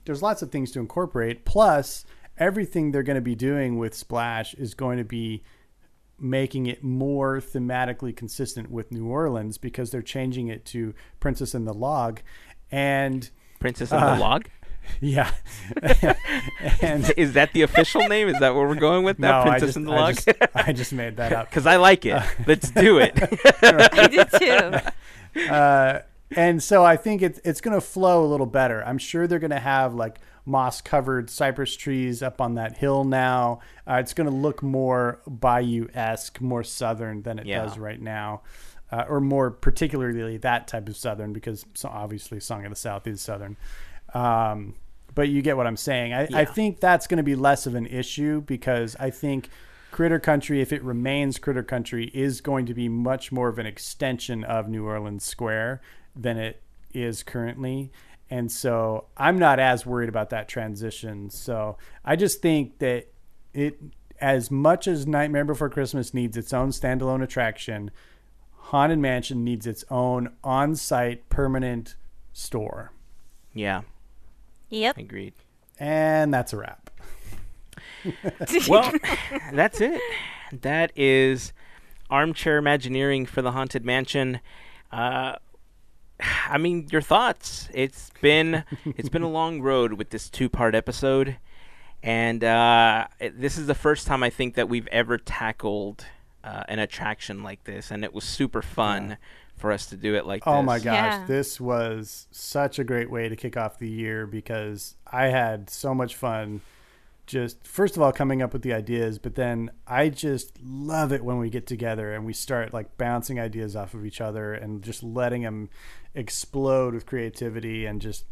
There's lots of things to incorporate. Plus, everything they're going to be doing with Splash is going to be making it more thematically consistent with New Orleans because they're changing it to Princess and the Log. And Princess and the Log? Yeah. And is that the official name? Is that what we're going with now? No, Princess and the Log? I just made that up. Because I like it. Let's do it. I did too. And so I think it's going to flow a little better. I'm sure they're going to have like moss-covered cypress trees up on that hill now. It's going to look more bayou-esque, more southern than it does right now. Or more particularly that type of southern because obviously Song of the South is southern. But you get what I'm saying. I think that's going to be less of an issue because I think Critter Country, if it remains Critter Country, is going to be much more of an extension of New Orleans Square than it is currently. And so I'm not as worried about that transition. So I just think that as much as Nightmare Before Christmas needs its own standalone attraction, Haunted Mansion needs its own on-site permanent store. Yeah. Yep. Agreed. And that's a wrap. Well, that's it. That is Armchair Imagineering for the Haunted Mansion. I mean, your thoughts. It's been a long road with this two-part episode, and this is the first time I think that we've ever tackled an attraction like this, and it was super fun for us to do it like this. Oh my gosh, This was such a great way to kick off the year because I had so much fun just, first of all, coming up with the ideas, but then I just love it when we get together and we start like bouncing ideas off of each other and just letting them explode with creativity and just,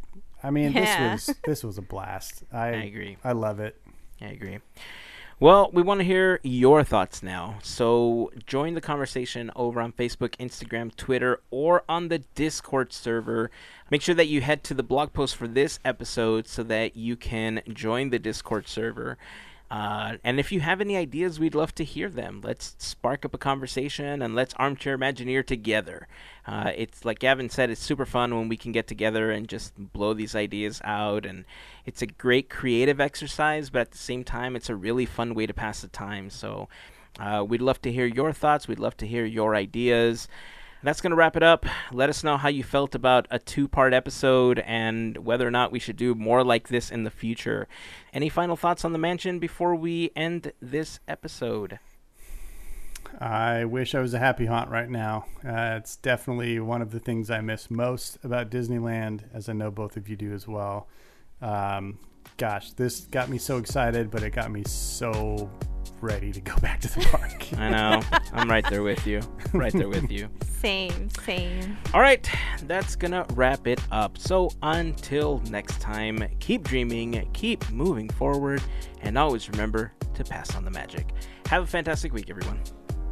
I mean, this was a blast. I agree. I love it. I agree. Well, we want to hear your thoughts now. So join the conversation over on Facebook, Instagram, Twitter, or on the Discord server. Make sure that you head to the blog post for this episode so that you can join the Discord server. And if you have any ideas, we'd love to hear them. Let's spark up a conversation and let's armchair Imagineer together. It's like Gavin said, it's super fun when we can get together and just blow these ideas out. And it's a great creative exercise, but at the same time, it's a really fun way to pass the time. So we'd love to hear your thoughts. We'd love to hear your ideas. That's going to wrap it up. Let us know how you felt about a two-part episode and whether or not we should do more like this in the future. Any final thoughts on the mansion before we end this episode? I wish I was a happy haunt right now. It's definitely one of the things I miss most about Disneyland, as I know both of you do as well. Gosh, this got me so excited, but it got me so ready to go back to the park. I know. I'm right there with you. Right there with you. Same. All right. That's going to wrap it up. So until next time, keep dreaming, keep moving forward, and always remember to pass on the magic. Have a fantastic week, everyone.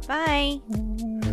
Bye.